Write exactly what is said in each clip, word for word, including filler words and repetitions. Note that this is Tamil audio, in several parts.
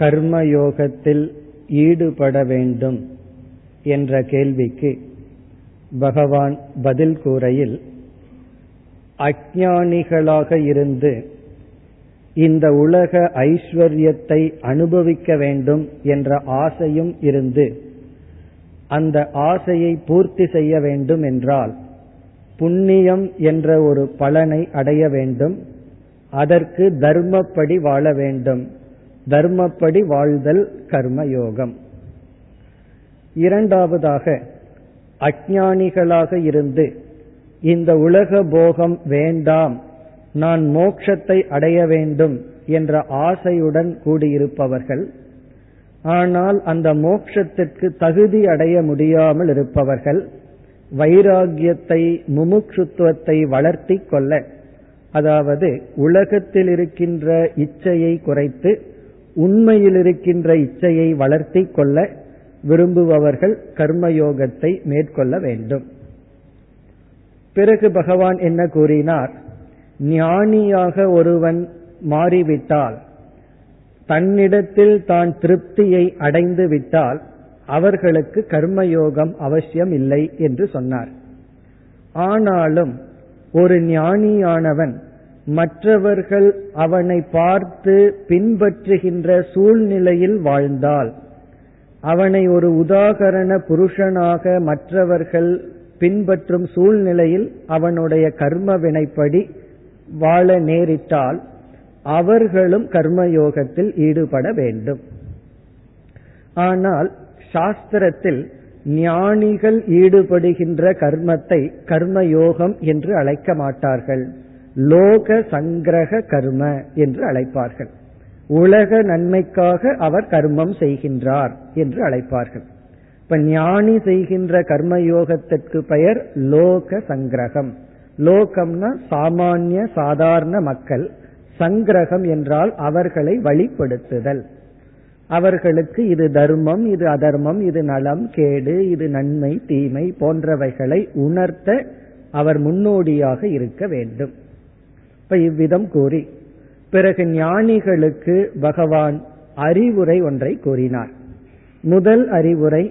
கர்மயோகத்தில் ஈடுபட வேண்டும் என்ற கேள்விக்கு பகவான் பதில் கூறையில், அஞ்ஞானிகளாக இருந்து இந்த உலக ஐஸ்வர்யத்தை அனுபவிக்க வேண்டும் என்ற ஆசையும் இருந்து அந்த ஆசையை பூர்த்தி செய்ய வேண்டும் என்றால் புண்ணியம் என்ற ஒரு பலனை அடைய வேண்டும், அதற்கு தர்மப்படி வாழ வேண்டும். தர்மப்படி வாழ்தல் கர்மயோகம். இரண்டாவதாக, அஞ்ஞானிகளாக இருந்து இந்த உலக போகம் வேண்டாம், நான் மோட்சத்தை அடைய வேண்டும் என்ற ஆசையுடன் கூடியிருப்பவர்கள், ஆனால் அந்த மோட்சத்திற்கு தகுதி அடைய முடியாமல் இருப்பவர்கள், வைராகியத்தை முமுட்சுத்துவத்தை வளர்த்தி கொள்ள, அதாவது உலகத்தில் இருக்கின்ற இச்சையை குறைத்து உண்மையில் இருக்கின்ற இச்சையை வளர்த்தி கொள்ள விரும்புபவர்கள் கர்மயோகத்தை மேற்கொள்ள வேண்டும். பிறகு பகவான் என்ன கூறினார்? ஞானியாக ஒருவன் மாறிவிட்டால், தன்னிடத்தில் தான் திருப்தியை அடைந்து விட்டால் அவர்களுக்கு கர்மயோகம் அவசியம் இல்லை என்று சொன்னார். ஆனாலும் ஒரு ஞானியானவன் மற்றவர்கள் அவனை பார்த்து பின்பற்றுகின்ற சூழ்நிலையில் வாழ்ந்தால், அவனை ஒரு உதாகரண புருஷனாக மற்றவர்கள் பின்பற்றும் சூழ்நிலையில் அவனுடைய கர்ம வினைப்படி வாழ நேரிட்டால் அவர்களும் கர்மயோகத்தில் ஈடுபட வேண்டும். ஆனால் சாஸ்திரத்தில் ஞானிகள் ஈடுபடுகின்ற கர்மத்தை கர்மயோகம் என்று அழைக்க மாட்டார்கள், லோக சங்கிரக கர்ம என்று அழைப்பார்கள். உலக நன்மைக்காக அவர் கர்மம் செய்கின்றார் என்று அழைப்பார்கள். இப்ப ஞானி செய்கின்ற கர்மயோகத்திற்கு பெயர் லோக சங்கிரகம். லோகம்னா சாமானிய சாதாரண மக்கள், சங்கிரகம் என்றால் அவர்களை வழிபடுத்துதல். அவர்களுக்கு இது தர்மம், இது அதர்மம், இது நலம் கேடு, இது நன்மை தீமை போன்றவைகளை உணர்த்த அவர் முன்னோடியாக இருக்க வேண்டும். இப்ப இவ்விதம் கூறி பிறகு ஞானிகளுக்கு பகவான் அறிவுரை ஒன்றை கூறினார். முதல் அறிவுரை,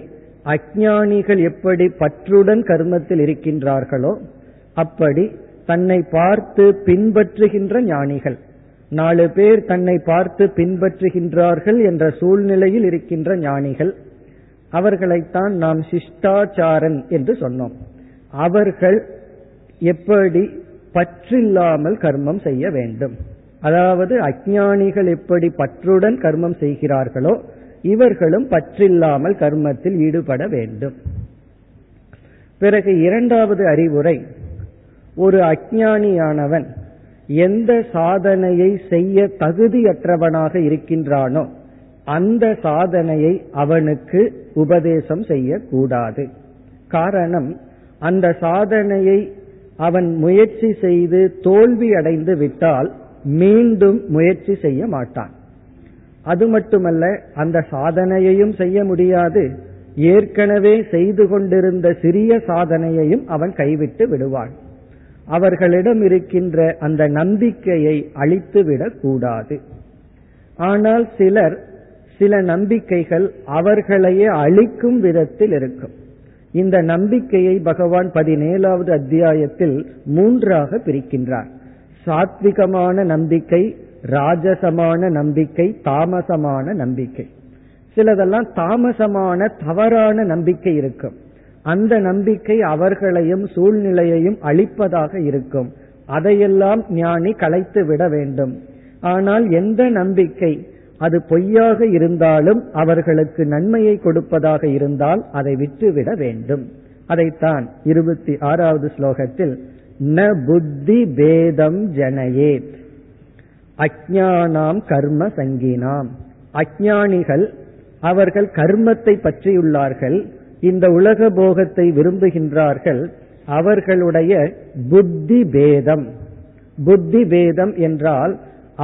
அஞ்ஞானிகள் எப்படி பற்றுடன் கர்மத்தில் இருக்கின்றார்களோ அப்படி தன்னை பார்த்து பின்பற்றுகின்ற ஞானிகள், நாலு பேர் தன்னை பார்த்து பின்பற்றுகின்றார்கள் என்ற சூழ்நிலையில் இருக்கின்ற ஞானிகள், அவர்களைத்தான் நாம் சிஷ்டாச்சாரன் என்று சொன்னோம். அவர்கள் எப்படி பற்றில்லாமல் கர்மம் செய்ய வேண்டும், அதாவது அஞ்ஞானிகள் எப்படி பற்றுடன் கர்மம் செய்கிறார்களோ இவர்களும் பற்றில்லாமல் கர்மத்தில் ஈடுபட வேண்டும். பிறகு இரண்டாவது அறிவுரை, ஒரு அஞ்ஞானியானவன் எந்த சாதனையை செய்ய தகுதியற்றவனாக இருக்கின்றானோ அந்த சாதனையை அவனுக்கு உபதேசம் செய்யக்கூடாது. காரணம், அந்த சாதனையை அவன் முயற்சி செய்து தோல்வி அடைந்து விட்டால் மீண்டும் முயற்சி செய்ய மாட்டான். அது மட்டுமல்ல, அந்த சாதனையையும் செய்ய முடியாது, ஏற்கனவே செய்து கொண்டிருந்த சிறிய சாதனையையும் அவன் கைவிட்டு விடுவான். அவர்களிடம் இருக்கின்ற அந்த நம்பிக்கையை அழித்துவிடக் கூடாது. ஆனால் சிலர் சில நம்பிக்கைகள் அவர்களையே அழிக்கும் விதத்தில் இருக்கும். இந்த நம்பிக்கையை பகவான் பதினேழாவது அத்தியாயத்தில் மூன்றாக பிரிக்கின்றார். சாத்விகமான நம்பிக்கை, ராஜசமான நம்பிக்கை, தாமசமான நம்பிக்கை. சிலதெல்லாம் தாமசமான தவறான நம்பிக்கை இருக்கும். அந்த நம்பிக்கை அவர்களையும் சூழ்நிலையையும் அழிப்பதாக இருக்கும். அதையெல்லாம் ஞானி கலைத்து விட வேண்டும். ஆனால் எந்த நம்பிக்கை அது பொய்யாக இருந்தாலும் அவர்களுக்கு நன்மையை கொடுப்பதாக இருந்தால் அதை விட்டுவிட வேண்டும். அதைத்தான் இருபத்தி ஆறாவது ஸ்லோகத்தில் ந புத்தி பேதம் ஜனயேத் அஞ்ஞானாம் கர்ம சங்கினாம். அஞ்ஞானிகள் அவர்கள் கர்மத்தை பற்றியுள்ளார்கள், இந்த உலக போகத்தை விரும்புகின்றார்கள், அவர்களுடைய புத்தி பேதம். புத்தி பேதம் என்றால்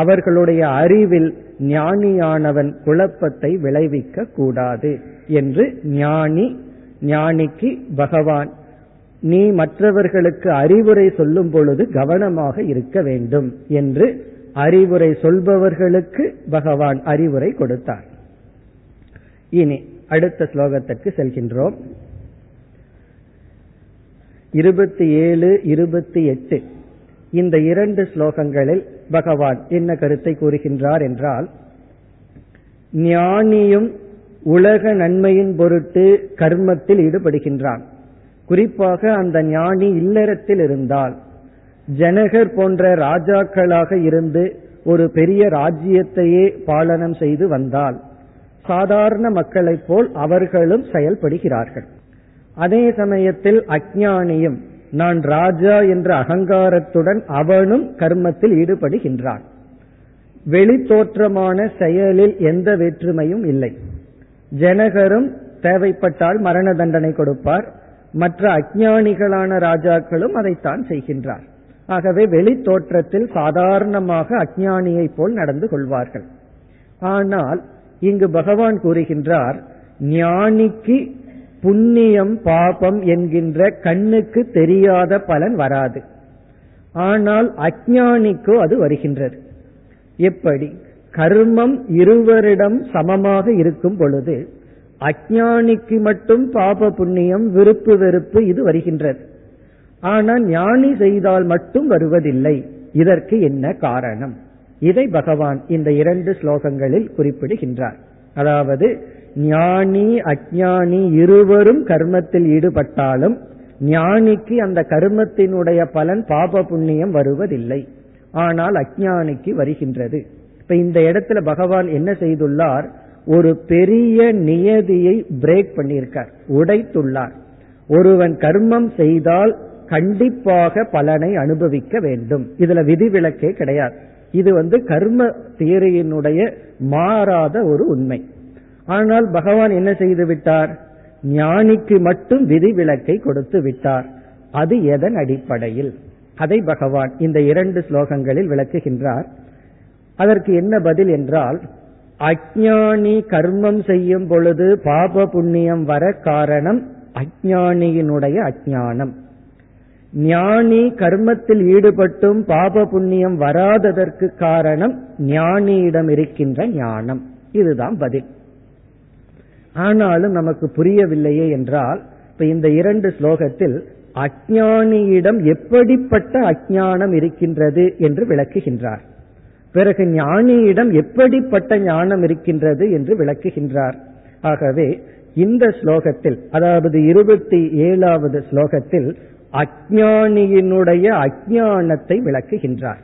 அவர்களுடைய அறிவில் ஞானியானவன் குழப்பத்தை விளைவிக்க கூடாது என்று ஞானி ஞானிக்கு பகவான் நீ மற்றவர்களுக்கு அறிவுரை சொல்லும் பொழுது கவனமாக இருக்க வேண்டும் என்று அறிவுரை சொல்பவர்களுக்கு பகவான் அறிவுரை கொடுத்தார். இனி அடுத்த ஸ்லோகத்திற்கு செல்கின்றோம். இருபத்தி ஏழு இருபத்தி எட்டு இந்த இரண்டு ஸ்லோகங்களில் பகவான் என்ன கருத்தை கூறுகின்றார் என்றால், ஞானியும் உலக நன்மையின் பொருட்டு கர்மத்தில் ஈடுபடுகின்றான். குறிப்பாக அந்த ஞானி இல்லறத்தில் இருந்தால், ஜனகர் போன்ற ராஜாக்களாக இருந்து ஒரு பெரிய ராஜ்யத்தையே பாலனம் செய்து வந்தால், சாதாரண மக்களைப் போல் அவர்களும் செயல்படுகிறார்கள். அதே சமயத்தில் அஞ்ஞானியும் நான் ராஜா என்ற அகங்காரத்துடன் அவனும் கர்மத்தில் ஈடுபடுகின்றான். வெளித்தோற்றமான செயலில் எந்த வேற்றுமையும் இல்லை. ஜனகரும் தேவைப்பட்டால் மரண தண்டனை கொடுப்பார், மற்ற அஞ்ஞானிகளான ராஜாக்களும் அதைத்தான் செய்கின்றார். ஆகவே வெளித்தோற்றத்தில் சாதாரணமாக அஞ்ஞானியை போல் நடந்து கொள்வார்கள். ஆனால் இங்கு பகவான் கூறுகின்றார், ஞானிக்கு புண்ணியம் பாபம் என்கின்ற கண்ணுக்கு தெரியாத பலன் வராது, ஆனால் அஞ்ஞானிக்கோ அது வருகின்றது. எப்படி? கர்மம் இருவரிடம் சமமாக இருக்கும் பொழுது அஞ்ஞானிக்கு மட்டும் பாப புண்ணியம் விருப்பு வெறுப்பு இது வருகின்றது, ஆனால் ஞானி செய்தால் மட்டும் வருவதில்லை. இதற்கு என்ன காரணம்? இதை பகவான் இந்த இரண்டு ஸ்லோகங்களில் குறிப்பிடுகின்றார். அதாவது ஞானி அஞ்ஞானி இருவரும் கர்மத்தில் ஈடுபட்டாலும் ஞானிக்கு அந்த கர்மத்தினுடைய பலன் பாப புண்ணியம் வருவதில்லை, ஆனால் அஞ்ஞானிக்கு வருகின்றது. இப்ப இந்த இடத்துல பகவான் என்ன செய்துள்ளார்? ஒரு பெரிய நியதியை பிரேக் பண்ணியிருக்கார், உடைத்துள்ளார். ஒருவன் கர்மம் செய்தால் கண்டிப்பாக பலனை அனுபவிக்க வேண்டும், இதுல விதிவிலக்கே கிடையாது. இது வந்து கர்ம தியரியினுடைய மாறாத ஒரு உண்மை. ஆனால் பகவான் என்ன செய்து விட்டார்? ஞானிக்கு மட்டும் விதிவிலக்கை கொடுத்து விட்டார். அது எதன் அடிப்படையில்? அதை பகவான் இந்த இரண்டு ஸ்லோகங்களில் விளக்குகின்றார். அதற்கு என்ன பதில் என்றால், அஞ்ஞானி கர்மம் செய்யும் பொழுது பாப புண்ணியம் வர காரணம் அஞ்ஞானியினுடைய அஞ்ஞானம். ஞானி கர்மத்தில் ஈடுபட்டும் பாப புண்ணியம் வராததற்கு காரணம் ஞானியிடம் இருக்கின்ற ஞானம். இதுதான் பதில். ஆனாலும் நமக்கு புரியவில்லையே என்றால், இப்ப இந்த இரண்டு ஸ்லோகத்தில் அஞ்ஞானியிடம் எப்படிப்பட்ட அஞ்ஞானம் இருக்கின்றது என்று விளக்குகின்றார். பிறகு ஞானியிடம் எப்படிப்பட்ட ஞானம் இருக்கின்றது என்று விளக்குகின்றார். ஆகவே இந்த ஸ்லோகத்தில், அதாவது இருபத்தி ஏழாவது ஸ்லோகத்தில் அஞ்ஞானியினுடைய அஞ்ஞானத்தை விளக்குகின்றார்.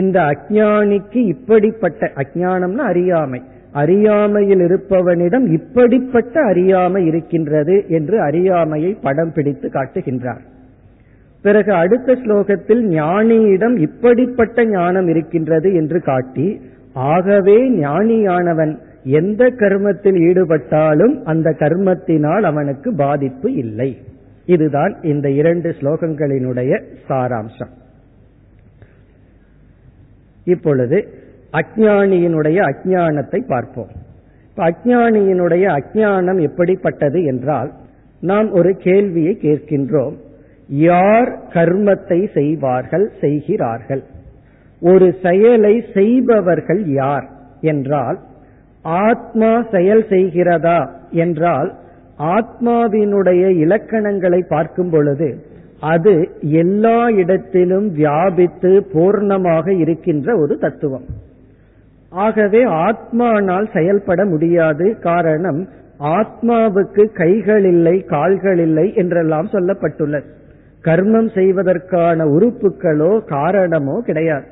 இந்த அஞ்ஞானிக்கு இப்படிப்பட்ட அஞ்ஞானம்னா அறியாமை, அறியாமையில் இருப்பவனிடம் இப்படிப்பட்ட அறியாமை இருக்கின்றது என்று அறியாமையை படம் பிடித்து காட்டுகின்றார். பிறகு அடுத்த ஸ்லோகத்தில் ஞானியிடம் இப்படிப்பட்ட ஞானம் இருக்கின்றது என்று காட்டி, ஆகவே ஞானியானவன் எந்த கர்மத்தில் ஈடுபட்டாலும் அந்த கர்மத்தினால் அவனுக்கு பாதிப்பு இல்லை. இதுதான் இந்த இரண்டு ஸ்லோகங்களினுடைய சாராம்சம். இப்பொழுது அஞ்ஞானியினுடைய அஞ்ஞானத்தை பார்ப்போம். அஞ்ஞானியினுடைய அஞ்ஞானம் எப்படிப்பட்டது என்றால், நாம் ஒரு கேள்வியை கேட்கின்றோம், யார் கர்மத்தை செய்வார்கள் செய்கிறார்கள், ஒரு செயலை செய்பவர்கள் யார் என்றால், ஆத்மா செயல் செய்கிறதா என்றால், ஆத்மாவினுடைய இலக்கணங்களை பார்க்கும் பொழுது அது எல்லா இடத்திலும் வியாபித்து பூர்ணமாக இருக்கின்ற ஒரு தத்துவம். ஆகவே ஆத்மானால் செயல்பட முடியாது. காரணம், ஆத்மாவுக்கு கைகள் இல்லை கால்கள் இல்லை என்றெல்லாம் சொல்லப்பட்டுள்ளது. கர்மம் செய்வதற்கான உறுப்புகளோ காரணமோ கிடையாது.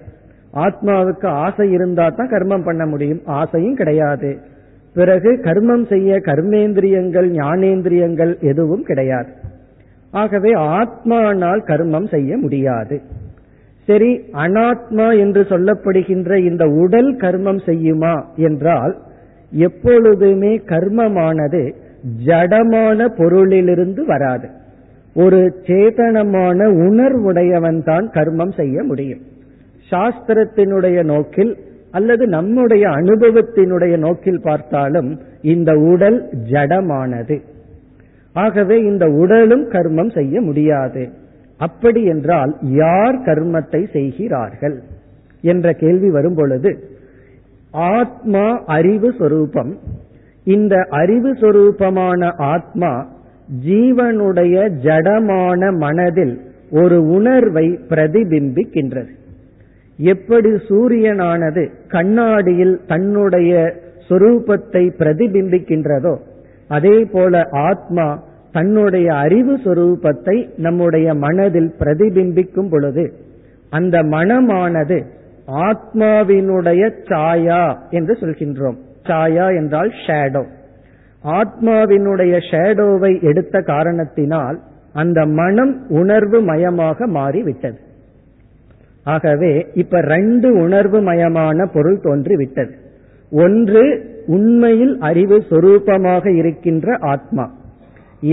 ஆத்மாவுக்கு ஆசை இருந்தா தான் கர்மம் பண்ண முடியும், ஆசையும் கிடையாது. பிறகு கர்மம் செய்ய கர்மேந்திரியங்கள் ஞானேந்திரியங்கள் எதுவும் கிடையாது. ஆகவே ஆத்மானால் கர்மம் செய்ய முடியாது. சரி, அனாத்மா என்று சொல்லப்படுகின்ற இந்த உடல் கர்மம் செய்யுமா என்றால், எப்பொழுதுமே கர்மமானது ஜடமான பொருளிலிருந்து வராது. ஒரு சேதனமான உணர்வுடையவன் தான் கர்மம் செய்ய முடியும். சாஸ்திரத்தினுடைய நோக்கில் அல்லது நம்முடைய அனுபவத்தினுடைய நோக்கில் பார்த்தாலும் இந்த உடல் ஜடமானது. ஆகவே இந்த உடலும் கர்மம் செய்ய முடியாது. அப்படி என்றால் யார் கர்மத்தை செய்கிறார்கள் என்ற கேள்வி வரும் பொழுது, ஆத்மா அறிவு சொரூபம், இந்த அறிவு சொரூபமான ஆத்மா ஜீவனுடைய ஜடமான மனதில் ஒரு உணர்வை பிரதிபிம்பிக்கின்றது. எப்படி சூரியனானது கண்ணாடியில் தன்னுடைய சொரூபத்தை பிரதிபிம்பிக்கின்றதோ அதே போல ஆத்மா தன்னுடைய அறிவு சொரூபத்தை நம்முடைய மனதில் பிரதிபிம்பிக்கும் பொழுது அந்த மனமானது ஆத்மாவினுடைய சாயா என்று சொல்கின்றோம். சாயா என்றால் ஷேடோ. ஆத்மாவினுடைய ஷேடோவை எடுத்த காரணத்தினால் அந்த மனம் உணர்வு மயமாக மாறிவிட்டது. ஆகவே இப்ப ரெண்டு உணர்வு மயமான பொருள் தோன்றிவிட்டது. ஒன்று உண்மையில் அறிவு சொரூபமாக இருக்கின்ற ஆத்மா,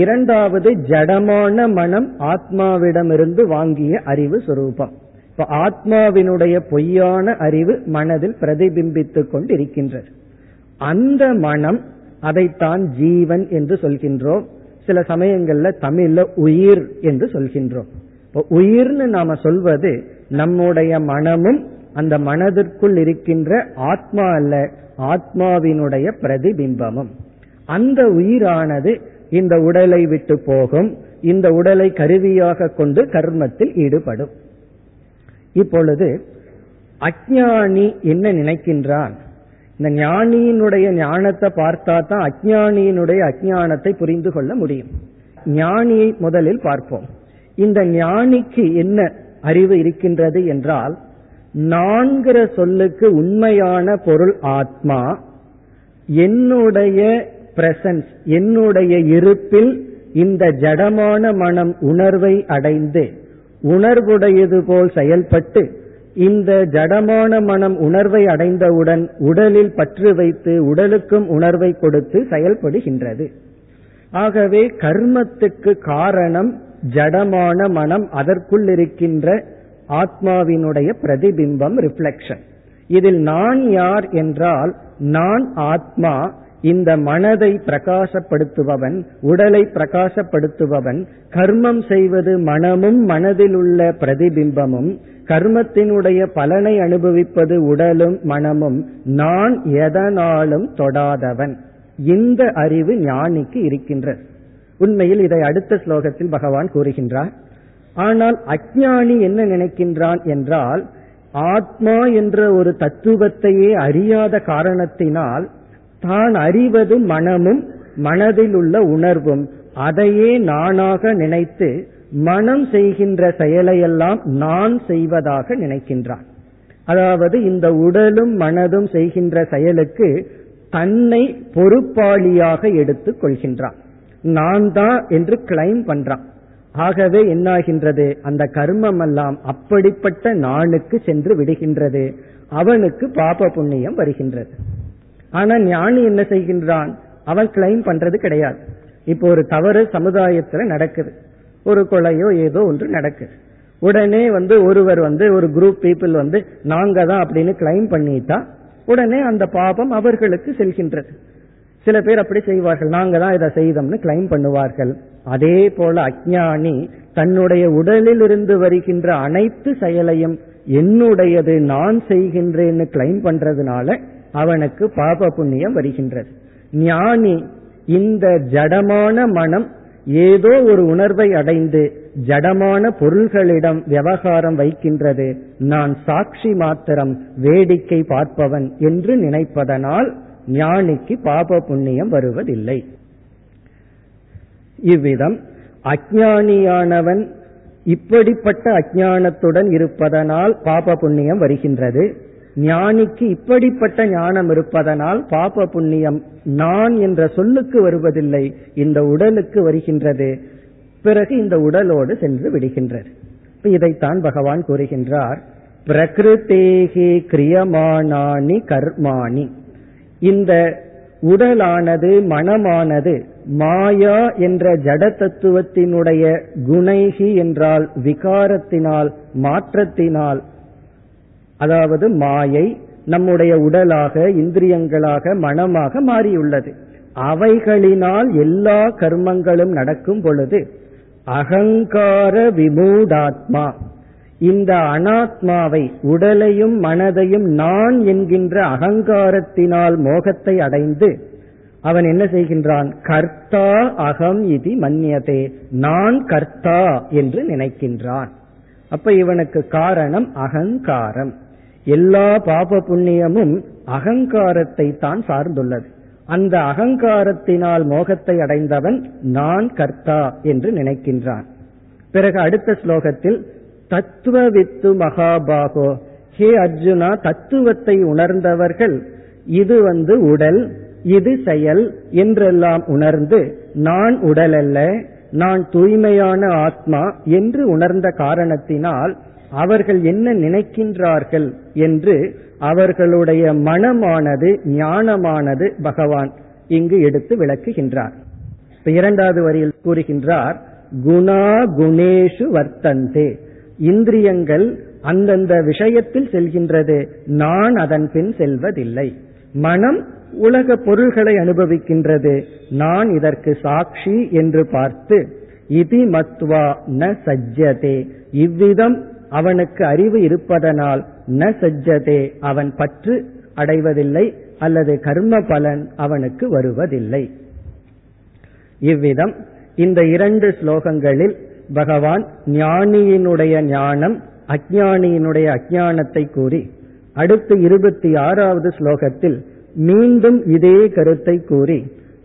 இரண்டாவது ஜடமான மனம் ஆத்மாவிடமிருந்து வாங்கிய அறிவு சொரூபம். இப்ப ஆத்மாவினுடைய பொய்யான அறிவு மனதில் பிரதிபிம்பித்துக் கொண்டிருக்கின்றது. அந்த மனம் அதைத்தான் ஜீவன் என்று சொல்கின்றோம். சில சமயங்கள்ல தமிழ்ல உயிர் என்று சொல்கின்றோம். இப்போ உயிர்னு நாம சொல்வது நம்முடைய மனமும் அந்த மனதிற்குள் இருக்கின்ற ஆத்மா அல்ல, ஆத்மாவினுடைய பிரதிபிம்பமும். அந்த உயிரானது இந்த உடலை விட்டு போகும், இந்த உடலை கருவியாக கொண்டு கர்மத்தில் ஈடுபடும். இப்பொழுது அஞ்ஞானி என்ன நினைக்கின்றான்? இந்த ஞானியினுடைய ஞானத்தை பார்த்தா தான் அஞ்ஞானியினுடைய அஞ்ஞானத்தை புரிந்து கொள்ள முடியும். ஞானியை முதலில் பார்ப்போம். இந்த ஞானிக்கு என்ன அறிவு இருக்கின்றது என்றால், நான்கிற சொல்லுக்கு உண்மையான பொருள் ஆத்மா, என்னுடைய பிரசன்ஸ், என்னுடைய இருப்பில் இந்த ஜடமான மனம் உணர்வை அடைந்து உணர்வுடையது போல் செயல்பட்டு, இந்த ஜடமான மனம் உணர்வை அடைந்தவுடன் உடலில் பற்று வைத்து உடலுக்கும் உணர்வை கொடுத்து செயல்படுகின்றது. ஆகவே கர்மத்துக்கு காரணம் ஜடமான மனம், அதற்குள் இருக்கின்ற ஆத்மாவினுடைய பிரதிபிம்பம், ரிஃப்ளெக்ஷன். இதில் நான் யார் என்றால், நான் ஆத்மா, இந்த மனதை பிரகாசப்படுத்துபவன், உடலை பிரகாசப்படுத்துபவன். கர்மம் செய்வது மனமும் மனதில் உள்ள பிரதிபிம்பமும், கர்மத்தினுடைய பலனை அனுபவிப்பது உடலும் மனமும். நான் எதனாலும் தொடாதவன். இந்த அறிவு ஞானிக்கு இருக்கின்றது. உண்மையில் இதை அடுத்த ஸ்லோகத்தில் பகவான் கூறுகின்றார். ஆனால் அஞ்ஞானி என்ன நினைக்கின்றான் என்றால், ஆத்மா என்ற ஒரு தத்துவத்தையே அறியாத காரணத்தினால் தான் அறிவது மனமும் மனதில் உள்ள உணர்வும், அதையே நானாக நினைத்து மனம் செய்கின்ற செயலையெல்லாம் நான் செய்வதாக நினைக்கின்றான். அதாவது இந்த உடலும் மனதும் செய்கின்ற செயலுக்கு தன்னை பொறுப்பாளியாக எடுத்துக் கொள்கின்றான், நான் தான் என்று கிளைம் பண்றான். ஆகவே என்னாகின்றது, அந்த கர்மம் எல்லாம் அப்படிப்பட்ட நானுக்கு சென்று விடுகின்றது, அவனுக்கு பாப புண்ணியம் வருகின்றது. ஆனா ஞானி என்ன செய்கின்றான், அவன் கிளைம் பண்றது கிடையாது. இப்போ ஒரு தவறு சமுதாயத்துல நடக்குது, ஒரு கொலையோ ஏதோ ஒன்று நடக்குது. உடனே வந்து ஒருவர் வந்து ஒரு குரூப் பீப்புள் வந்து நாங்க தான் அப்படின்னு கிளைம் பண்ணிட்டா உடனே அந்த பாபம் அவர்களுக்கு செல்கின்றது. சில பேர் அப்படி செய்வார்கள், நாங்க தான் இதை செய்தோம்னு கிளைம் பண்ணுவார்கள். அதே போல அஞ்ஞானி தன்னுடைய உடலில் இருந்து வருகின்ற அனைத்து செயலையும் என்னுடையது, நான் செய்கின்றேன்னு கிளைம் பண்றதுனால அவனுக்கு பாப புண்ணியம் வருகின்றது. ஞானி இந்த ஜடமான மனம் ஏதோ ஒரு உணர்வை அடைந்து ஜடமான பொருள்களிடம் விவகாரம் வைக்கின்றது, நான் சாட்சி மாத்திரம், வேடிக்கை பார்ப்பவன் என்று நினைப்பதனால் ஞானிக்கு பாப புண்ணியம் வருவதில்லை. இவ்விதம் அஞ்ஞானியானவன் இப்படிப்பட்ட அஞ்ஞானத்துடன் இருப்பதனால் பாப புண்ணியம் வருகின்றது. ஞானிக்கு இப்படிப்பட்ட ஞானம் இருப்பதனால் பாப புண்ணியம் நான் என்ற சொல்லுக்கு வருவதில்லை, இந்த உடலுக்கு வருகின்றது, பிறகு இந்த உடலோடு சென்று விடுகின்றது. இதைத்தான் பகவான் கூறுகின்றார். பிரகிருதேகி கிரியமானானி கர்மாணி. இந்த உடலானது மனமானது மாயா என்ற ஜட தத்துவத்தினுடைய குணைகி என்றால் விகாரத்தினால், மாற்றத்தினால், அதாவது மாயை நம்முடைய உடலாக, இந்திரியங்களாக, மனமாக மாறியுள்ளது. அவைகளினால் எல்லா கர்மங்களும் நடக்கும் பொழுது அகங்கார விமூடாத்மா, இந்த அனாத்மாவை, உடலையும் மனதையும் நான் என்கின்ற அகங்காரத்தினால் மோகத்தை அடைந்து அவன் என்ன செய்கின்றான்? கர்த்தா அகம் இதி மன்யதே, நான் கர்த்தா என்று நினைக்கின்றான். அப்ப இவனுக்கு காரணம் அகங்காரம். எல்லா பாப புண்ணியமும் அகங்காரத்தை தான் சார்ந்துள்ளது. அந்த அகங்காரத்தினால் மோகத்தை அடைந்தவன் நான் கர்த்தா என்று நினைக்கின்றான். பிறகு அடுத்த ஸ்லோகத்தில் தத்துவ வித்து மகாபாகோ, ஹே அர்ஜுனா, தத்துவத்தை உணர்ந்தவர்கள் இது வந்து உடல், இது செயல் என்றெல்லாம் உணர்ந்து நான் உடல் அல்ல, நான் தூய்மையான ஆத்மா என்று உணர்ந்த காரணத்தினால் அவர்கள் என்ன நினைக்கின்றார்கள் என்று அவர்களுடைய மனமானது ஞானமானது பகவான் இங்கு எடுத்து விளக்குகின்றார். இரண்டாவது வரியில் கூறுகின்றார், குணா குணேஷு வர்த்தந்தே, இந்திரியங்கள் அந்தந்த விஷயத்தில் செல்கின்றது, நான் அதன் பின் செல்வதில்லை. மனம் உலக பொருள்களை அனுபவிக்கின்றது, நான் இதற்கு சாட்சி என்று பார்த்து இதி மத்வா ந சஜ்ஜதே, இவ்விதம் அவனுக்கு அறிவு இருப்பதனால் ந சஜ்ஜதே, அவன் பற்று அடைவதில்லை அல்லது கர்ம பலன் அவனுக்கு வருவதில்லை. இவ்விதம் இந்த இரண்டு ஸ்லோகங்களில் பகவான் ஞானியினுடைய ஞானம் அஞ்ஞானியினுடைய அஞ்ஞானத்தை கூறி, அடுத்து இருபத்தி ஆறாவது ஸ்லோகத்தில் மீண்டும் இதே கருத்தை கூறி,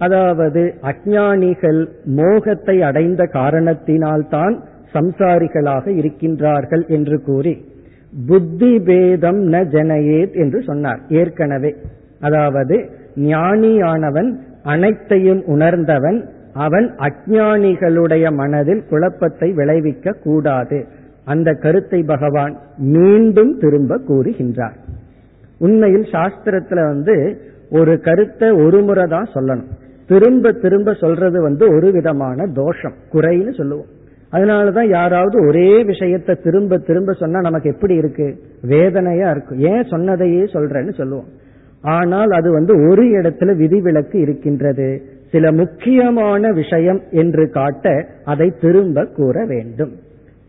அதாவது அஞ்ஞானிகள் மோகத்தை அடைந்த காரணத்தினால்தான் சம்சாரிகளாக இருக்கின்றார்கள் என்று கூறி புத்தி பேதம் ந ஜனயேத் என்று சொன்னார் ஏற்கனவே. அதாவது ஞானியானவன் அனைத்தையும் உணர்ந்தவன், அவன் அஞ்ஞானிகளுடைய மனதில் குழப்பத்தை விளைவிக்க கூடாது. அந்த கருத்தை பகவான் மீண்டும் திரும்ப கூறுகின்றார். உண்மையில் சாஸ்திரத்துல வந்து ஒரு கருத்தை ஒரு முறை தான் சொல்லணும், திரும்ப திரும்ப சொல்றது வந்து ஒரு விதமான தோஷம், குறைன்னு சொல்லுவோம். அதனாலதான் யாராவது ஒரே விஷயத்தை திரும்ப திரும்ப சொன்னா நமக்கு எப்படி இருக்கு? வேதனையா இருக்கும். ஏன் சொன்னதையே சொல்றேன்னு சொல்லுவோம். ஆனால் அது வந்து ஒரு இடத்துல விதிவிலக்கு இருக்கின்றது, சில முக்கியமான விஷயம் என்று காட்ட அதை திரும்ப கூற வேண்டும்.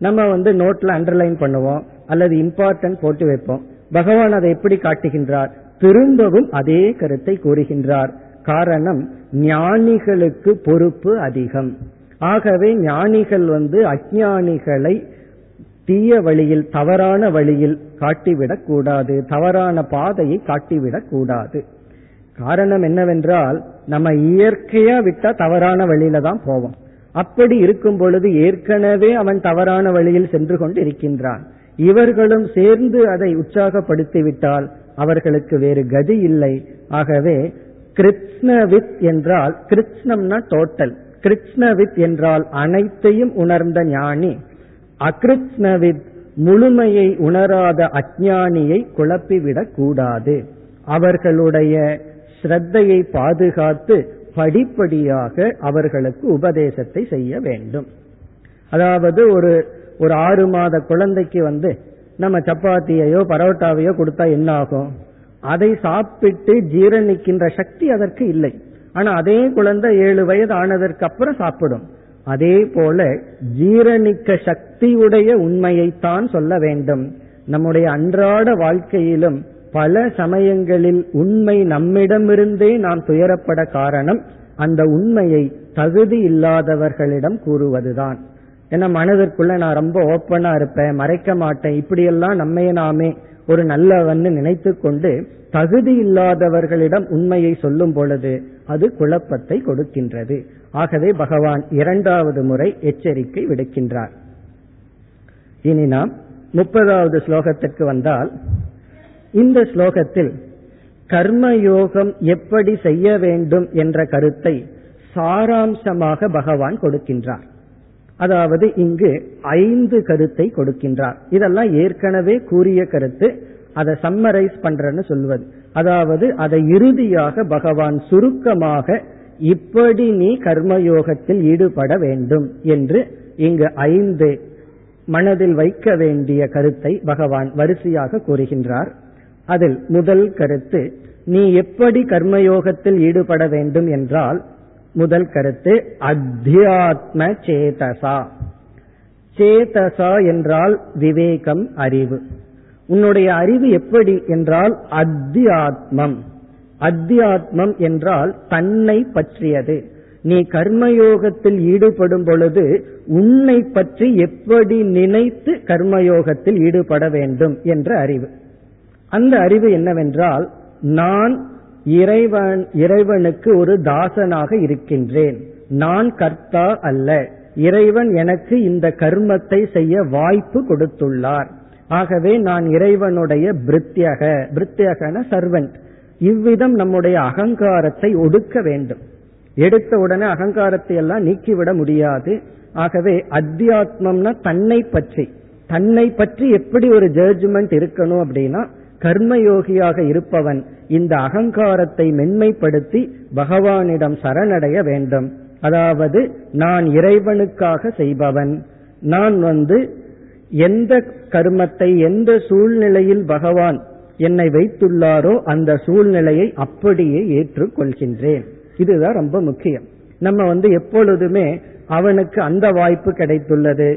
நம்ம வந்து நோட்ல அண்டர்லைன் பண்ணுவோம் அல்லது இம்பார்ட்டன்ட் போட்டு வைப்போம். பகவான் அதை எப்படி காட்டுகின்றார்? திரும்பவும் அதே கருத்தை கூறுகின்றார். காரணம், ஞானிகளுக்கு பொறுப்பு அதிகம். ஆகவே ஞானிகள் வந்து அஞ்ஞானிகளை தீய வழியில் தவறான வழியில் காட்டிவிடக் கூடாது, தவறான பாதையை காட்டிவிடக் கூடாது. காரணம் என்னவென்றால், நம்ம இயற்கையா விட்டா தவறான வழியில தான் போவோம். அப்படி இருக்கும் பொழுது ஏற்கனவே அவன் தவறான வழியில் சென்று கொண்டு இருக்கின்றான். இவர்களும் சேர்ந்து அதை உற்சாகப்படுத்திவிட்டால் அவர்களுக்கு வேறு கதி இல்லை. ஆகவே கிருஷ்ணவித் என்றால், கிருஷ்ணம்னா டோட்டல், கிருஷ்ணவித் என்றால் அனைத்தையும் உணர்ந்த ஞானி, அகிருஷ்ணவித் முழுமையை உணராத அஞ்ஞானியை குழப்பிவிடக் கூடாது. அவர்களுடைய ஸ்ரத்தையை பாதுகாத்து படிப்படியாக அவர்களுக்கு உபதேசத்தை செய்ய வேண்டும். அதாவது ஒரு ஒரு ஆறு மாத குழந்தைக்கு வந்து நம்ம சப்பாத்தியையோ பரோட்டாவையோ கொடுத்தா என்ன ஆகும்? அதை சாப்பிட்டு ஜீரணிக்கின்ற சக்தி அதற்கு இல்லை. ஆனா அதே குழந்தை ஏழு வயது ஆனதற்கு அப்புறம் சாப்பிடும். அதே போல ஜீரணிக்க சக்தியுடைய உண்மையைத்தான் சொல்ல வேண்டும். நம்முடைய அன்றாட வாழ்க்கையிலும் பல சமயங்களில் உண்மை நம்மிடமிருந்தே நாம் துயரப்பட காரணம் அந்த உண்மையை தகுதி இல்லாதவர்களிடம் கூறுவதுதான். ஏன்னா மனதிற்குள்ள நான் ரொம்ப ஓப்பனா இருப்பேன், மறைக்க மாட்டேன், இப்படியெல்லாம் நம்மையே நாமே ஒரு நல்லவன்னு நினைத்து கொண்டு தகுதி இல்லாதவர்களிடம் உண்மையை சொல்லும் பொழுது அது குழப்பத்தை கொடுக்கின்றது. ஆகவே பகவான் இரண்டாவது முறை எச்சரிக்கை விடுக்கின்றார். இனி நாம் முப்பதாவது ஸ்லோகத்திற்கு வந்தால், இந்த ஸ்லோகத்தில் கர்மயோகம் எப்படி செய்ய வேண்டும் என்ற கருத்தை சாராம்சமாக பகவான் கொடுக்கின்றார். அதாவது இங்கு ஐந்து கருத்தை கொடுக்கின்றார். இதெல்லாம் ஏற்கனவே கூறிய கருத்து, அதை சம்மரைஸ் பண்றன்னு சொல்வது. அதாவது அதை இறுதியாக பகவான் சுருக்கமாக இப்படி நீ கர்மயோகத்தில் ஈடுபட வேண்டும் என்று இங்கு ஐந்து மனதில் வைக்க வேண்டிய கருத்தை பகவான் வரிசையாக கூறுகின்றார். அதில் முதல் கருத்து, நீ எப்படி கர்மயோகத்தில் ஈடுபட வேண்டும் என்றால், முதல் கருத்து அத்தியாத்ம சேதசா. சேதசா என்றால் விவேகம், அறிவு. உன்னுடைய அறிவு எப்படி என்றால் அத்தியாத்மம். அத்தியாத்மம் என்றால் தன்னை பற்றியது. நீ கர்மயோகத்தில் ஈடுபடும் பொழுது உன்னை பற்றி எப்படி நினைத்து கர்மயோகத்தில் ஈடுபட வேண்டும் என்ற அறிவு. அந்த அறிவு என்னவென்றால், நான் இறைவன் இறைவனுக்கு ஒரு தாசனாக இருக்கின்றேன், நான் கர்த்தா அல்ல, இறைவன் எனக்கு இந்த கர்மத்தை செய்ய வாய்ப்பு கொடுத்துள்ளார், ஆகவே நான் இறைவனுடைய பிரித்யக பிரித்யகன சர்வன்ட். இவ்விதம் நம்முடைய அகங்காரத்தை ஒடுக்க வேண்டும். எடுத்த உடனே அகங்காரத்தை எல்லாம் நீக்கிவிட முடியாது. ஆகவே அத்தியாத்மம்னா தன்னை பற்றி, தன்னை பற்றி எப்படி ஒரு ஜட்ஜ்மெண்ட் இருக்கணும் அப்படின்னா, கர்மயோகியாக இருப்பவன் இந்த அகங்காரத்தை மென்மைப்படுத்தி பகவானிடம் சரணடைய வேண்டும். அதாவது நான் இறைவனுக்காக செய்பவன், நான் வந்து எந்த கர்மத்தை எந்த சூழ்நிலையில் பகவான் என்னை வைத்துள்ளாரோ அந்த சூழ்நிலையை அப்படியே ஏற்றுக்கொள்கின்றேன். இதுதான் ரொம்ப முக்கியம். நம்ம வந்து எப்பொழுதுமே அவனுக்கு அந்த வாய்ப்பு கிடைத்துள்ளது,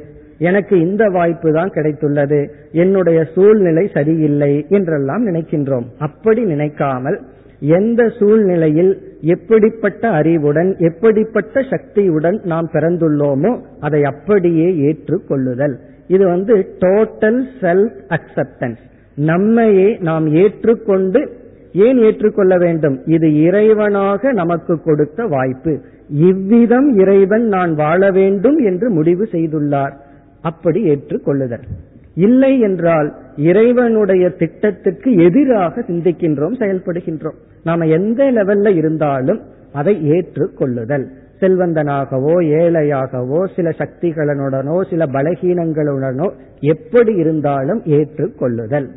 எனக்கு இந்த வாய்ப்பு தான் கிடைத்துள்ளது, என்னுடைய சூழ்நிலை சரியில்லை என்றெல்லாம் நினைக்கின்றோம். அப்படி நினைக்காமல் எந்த சூழ்நிலையில் எப்படிப்பட்ட அறிவுடன் எப்படிப்பட்ட சக்தியுடன் நாம் பிறந்துள்ளோமோ அதை அப்படியே ஏற்றுக்கொள்ளுதல். இது வந்து டோட்டல் செல்ஃப் அக்செப்டன்ஸ். நம்மையே நாம் ஏற்றுக்கொண்டு, ஏன் ஏற்றுக்கொள்ள வேண்டும், இது இறைவனாக நமக்கு கொடுத்த வாய்ப்பு, இவ்விதம் இறைவன் நான் வாழ வேண்டும் என்று முடிவு செய்துள்ளார், அப்படி ஏற்றுக்கொள்ளுதல். இல்லை என்றால் இறைவனுடைய திட்டத்துக்கு எதிராக சிந்திக்கின்றோம், செயல்படுகின்றோம். நாம எந்த லெவல்ல இருந்தாலும் அதை ஏற்றுக்கொள்ளுதல். செல்வந்தனாகவோ ஏழையாகவோ சில சக்திகளுடனோ சில பலகீனங்களுடனோ எப்படி இருந்தாலும் ஏற்றுக்கொள்ளுதல்.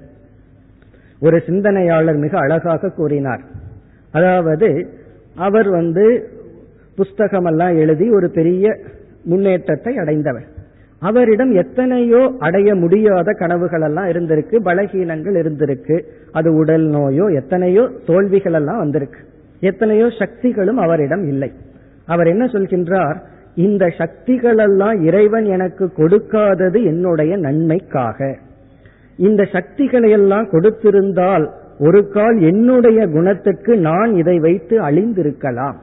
ஒரு சிந்தனையாளர் மிக அழகாக கூறினார். அதாவது அவர் வந்து புஸ்தகமெல்லாம் எழுதி ஒரு பெரிய முன்னேற்றத்தை அடைந்தவர். அவரிடம் எத்தனையோ அடைய முடியாத கனவுகள் எல்லாம் இருந்திருக்கு, பலகீனங்கள் இருந்திருக்கு, அது உடல் நோயோ எத்தனையோ தோல்விகள் எல்லாம் வந்திருக்கு, எத்தனையோ சக்திகளும் அவரிடம் இல்லை. அவர் என்ன சொல்கின்றார், இந்த சக்திகளெல்லாம் இறைவன் எனக்கு கொடுக்காதது என்னுடைய நன்மைக்காக. இந்த சக்திகளையெல்லாம் கொடுத்திருந்தால் ஒரு கால் என்னுடைய குணத்துக்கு நான் இதை வைத்து அழிந்திருக்கலாம்.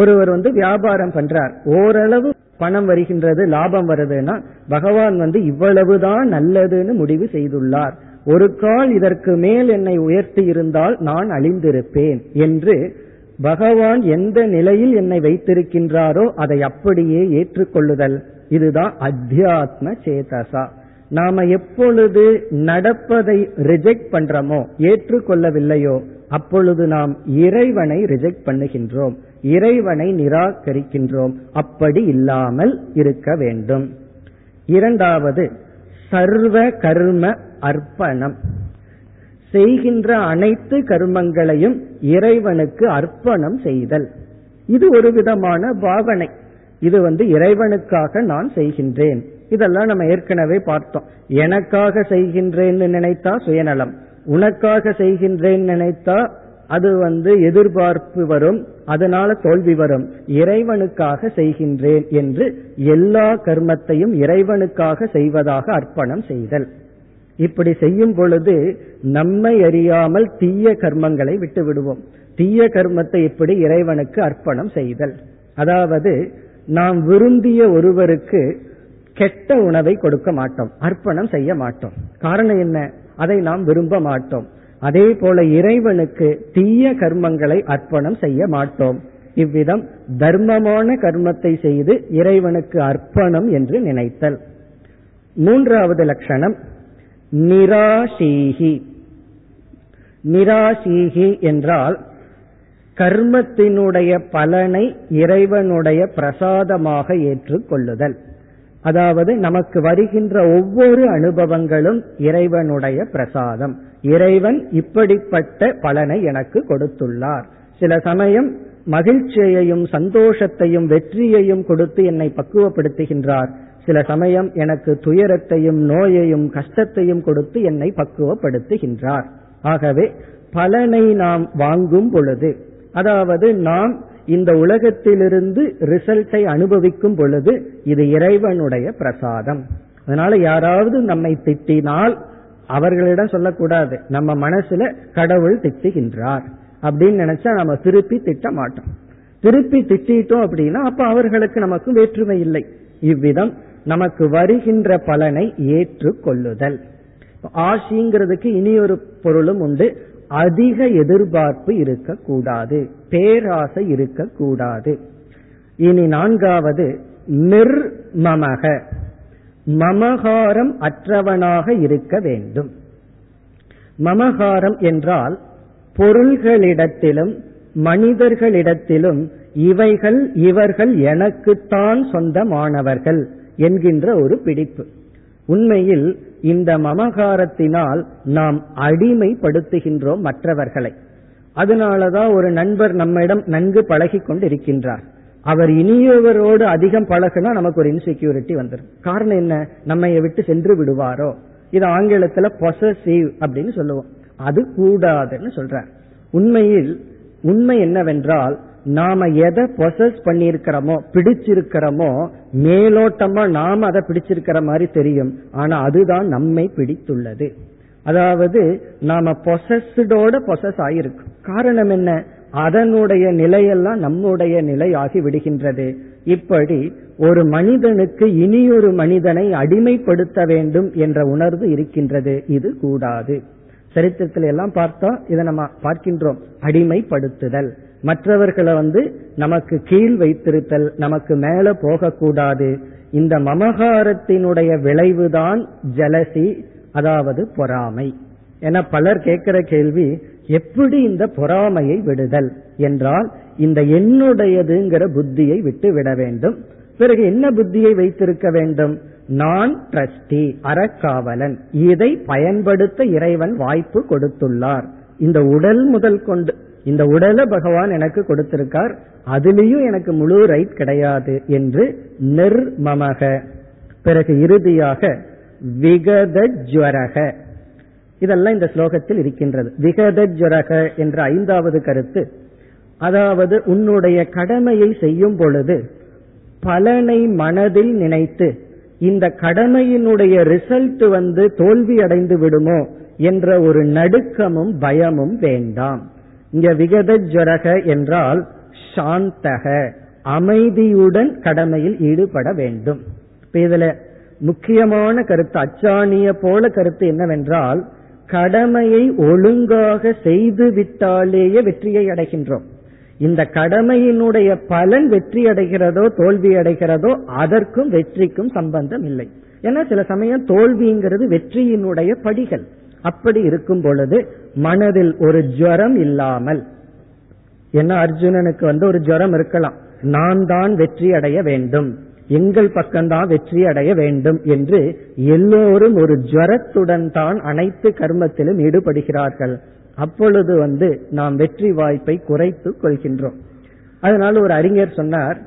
ஒருவர் வந்து வியாபாரம் பண்றார், ஓரளவு பணம் வருகின்றது, லாபம் வருதுன்னா பகவான் வந்து இவ்வளவுதான் நல்லதுன்னு முடிவு செய்துள்ளார், ஒரு கால் இதற்கு மேல் என்னை உயர்த்தி இருந்தால் நான் அழிந்திருப்பேன் என்று பகவான் எந்த நிலையில் என்னை வைத்திருக்கின்றாரோ அதை அப்படியே ஏற்றுக்கொள்ளுதல். இதுதான் அத்தியாத்ம சேதசா. நாம எப்பொழுது நடப்பதை ரிஜெக்ட் பண்றோமோ, ஏற்றுக்கொள்ளவில்லையோ, அப்பொழுது நாம் இறைவனை ரிஜெக்ட் பண்ணுகின்றோம், இறைவனை நிராகரிக்கின்றோம். அப்படி இல்லாமல் இருக்க வேண்டும். இரண்டாவது, சர்வ கர்ம அர்ப்பணம். செய்கின்ற அனைத்து கர்மங்களையும் இறைவனுக்கு அர்ப்பணம் செய்தல். இது ஒரு விதமான பாவனை. இது வந்து இறைவனுக்காக நான் செய்கின்றேன். இதெல்லாம் நம்ம ஏற்கனவே பார்த்தோம். எனக்காக செய்கின்றேன்னு நினைத்தா சுயநலம், உனக்காக செய்கின்றேன்னு நினைத்தா அது வந்து எதிர்பார்ப்பு வரும், அதனால தோல்வி வரும். இறைவனுக்காக செய்கின்றேன் என்று எல்லா கர்மத்தையும் இறைவனுக்காக செய்வதாக அர்ப்பணம் செய்தல். இப்படி செய்யும் பொழுது நம்மை அறியாமல் தீய கர்மங்களை விட்டு விடுவோம். தீய கர்மத்தை இப்படி இறைவனுக்கு அர்ப்பணம் செய்தல். அதாவது நாம் விரும்பிய ஒருவருக்கு கெட்ட உணவை கொடுக்க மாட்டோம், அர்ப்பணம் செய்ய மாட்டோம். காரணம் என்ன, அதை நாம் விரும்ப மாட்டோம். அதே போல இறைவனுக்கு தீய கர்மங்களை அர்ப்பணம் செய்ய மாட்டோம். இவ்விதம் தர்மமான கர்மத்தை செய்து இறைவனுக்கு அர்ப்பணம் என்று நினைத்தல். மூன்றாவது லட்சணம் நிராசீகி. நிராசீகி என்றால் கர்மத்தினுடைய பலனை இறைவனுடைய பிரசாதமாக ஏற்றுக்கொள்ளுதல். அதாவது நமக்கு வருகின்ற ஒவ்வொரு அனுபவங்களும் இறைவனுடைய பிரசாதம். இறைவன் இப்படிப்பட்ட பலனை எனக்கு கொடுத்துள்ளார். சில சமயம் மகிழ்ச்சியையும் சந்தோஷத்தையும் வெற்றியையும் கொடுத்து என்னை பக்குவப்படுத்துகின்றார். சில சமயம் எனக்கு துயரத்தையும் நோயையும் கஷ்டத்தையும் கொடுத்து என்னை பக்குவப்படுத்துகின்றார். ஆகவே பலனை நாம் வாங்கும் பொழுது, அதாவது நாம் இந்த உலகத்திலிருந்து ரிசல்ட்டை அனுபவிக்கும் பொழுது இது இறைவனுடைய பிரசாதம். அதனால யாராவது நம்மை திட்டினால் அவர்களிடம் சொல்லக்கூடாது, நம்ம மனசுல கடவுள் திட்டுகின்றார், அப்படின்னு நினைச்சா நம்ம திருப்பி திட்ட மாட்டோம். திருப்பி திட்டோம் அப்படின்னா அப்ப அவர்களுக்கு நமக்கு வேற்றுமை இல்லை. இவ்விதம் நமக்கு வருகின்ற பலனை ஏற்று கொள்ளுதல். ஆசிங்கிறதுக்கு இனி ஒரு பொருளும் உண்டு, அதிக எதிர்பார்ப்பு இருக்க கூடாது, பேராசை இருக்க கூடாது. இனி நான்காவது நிர்மமக, மமகாரம் அற்றவனாக இருக்க வேண்டும். மமகாரம் என்றால் பொருள்களிடத்திலும் மனிதர்களிடத்திலும் இவைகள் இவர்கள் எனக்குத்தான் சொந்தமானவர்கள் என்கின்ற ஒரு பிடிப்பு. உண்மையில் இந்த மமகாரத்தினால் நாம் அடிமைப்படுத்துகின்றோம் மற்றவர்களை. அதனாலதான் ஒரு நண்பர் நம்மிடம் நன்கு பழகி கொண்டு இருக்கின்றார். அவர் இனியவரோடு அதிகம் பழகுனா நமக்கு ஒரு இன்செக்யூரிட்டி வந்துடும். காரணம் என்ன? நம்ம விட்டு சென்று விடுவாரோ. இது ஆங்கிலத்துல பொசசிவ் அப்படின்னு சொல்லுவோம். அது கூடாதுன்னு சொல்றார். உண்மையில் உண்மை என்னவென்றால் நாம எதை பொசஸ் பண்ணிருக்கிறோமோ பிடிச்சிருக்கிறோமோ மேலோட்டமா நாம அதை பிடிச்சிருக்கிற மாதிரி தெரியும், ஆனா அதுதான் நம்மை பிடித்துள்ளது. அதாவது நாம பொசஸ்டோட பொசஸ் ஆயிருக்கும். காரணம் என்ன? அதனுடைய நிலையெல்லாம் நம்முடைய நிலை ஆகி விடுகின்றது. இப்படி ஒரு மனிதனுக்கு இனியொரு மனிதனை அடிமைப்படுத்த வேண்டும் என்ற உணர்வு இருக்கின்றது. இது கூடாது. சரித்திரத்தில எல்லாம் பார்த்தோம், இதை நம்ம பார்க்கின்றோம். அடிமைப்படுத்துதல், மற்றவர்களை வந்து நமக்கு கீழ் வைத்திருத்தல், நமக்கு மேல போகக்கூடாது. இந்த மமகாரத்தினுடைய விளைவுதான் ஜலசி, அதாவது பொறாமை. என பலர் கேட்கிற கேள்வி, எப்படி இந்த பொறாமையை விடுதல் என்றால் இந்த என்னுடையதுங்கிற புத்தியை விட்டு விட வேண்டும். பிறகு என்ன புத்தியை வைத்திருக்க வேண்டும்? நான் டிரஸ்டி, அறக்காவலன், இதை பயன்படுத்த இறைவன் வாய்ப்பு கொடுத்துள்ளார். இந்த உடல் முதல் கொண்டு இந்த உடலை பகவான் எனக்கு கொடுத்திருக்கார், அதுலேயும் எனக்கு முழு ரைட் கிடையாது என்று நிர்மமக. பிறகு இறுதியாக விகத ஜுவரக, இதெல்லாம் இந்த ஸ்லோகத்தில் இருக்கின்றது. விகத ஜுவரக என்ற ஐந்தாவது கருத்து, அதாவது உன்னுடைய கடமையை செய்யும் பொழுது பலனை மனதில் நினைத்து இந்த கடமையினுடைய ரிசல்ட் வந்து தோல்வி அடைந்து விடுமோ என்ற ஒரு நடுக்கமும் பயமும் வேண்டாம். இங்க விகத ஜுவரக என்றால் சாந்தக, அமைதியுடன் கடமையில் ஈடுபட வேண்டும். இதுல முக்கியமான கருத்து, அச்சாணிய போல கருத்து என்னவென்றால் கடமையை ஒழுங்காக செய்து விட்டாலேயே வெற்றியை அடைகின்றோம். இந்த கடமையினுடைய பலன் வெற்றி அடைகிறதோ தோல்வி அடைகிறதோ அதற்கும் வெற்றிக்கும் சம்பந்தம் இல்லை. ஏன்னா சில சமயம் தோல்விங்கிறது வெற்றியினுடைய படிகள். அப்படி இருக்கும் பொழுது மனதில் ஒரு ஜுவரம் இல்லாமல், ஏன்னா அர்ஜுனனுக்கு வந்து ஒரு ஜுவரம் இருக்கலாம், நான் தான் வெற்றி அடைய வேண்டும், எங்கள் பக்கம்தான் வெற்றி அடைய வேண்டும் என்று எல்லோரும் ஒரு ஜுவரத்துடன் தான் அனைத்து கர்மத்திலும் ஈடுபடுகிறார்கள். அப்பொழுது வந்து நாம் வெற்றி வாய்ப்பை குறைத்து கொள்கின்றோம். அதனால ஒரு அறிஞர் சொன்னார்,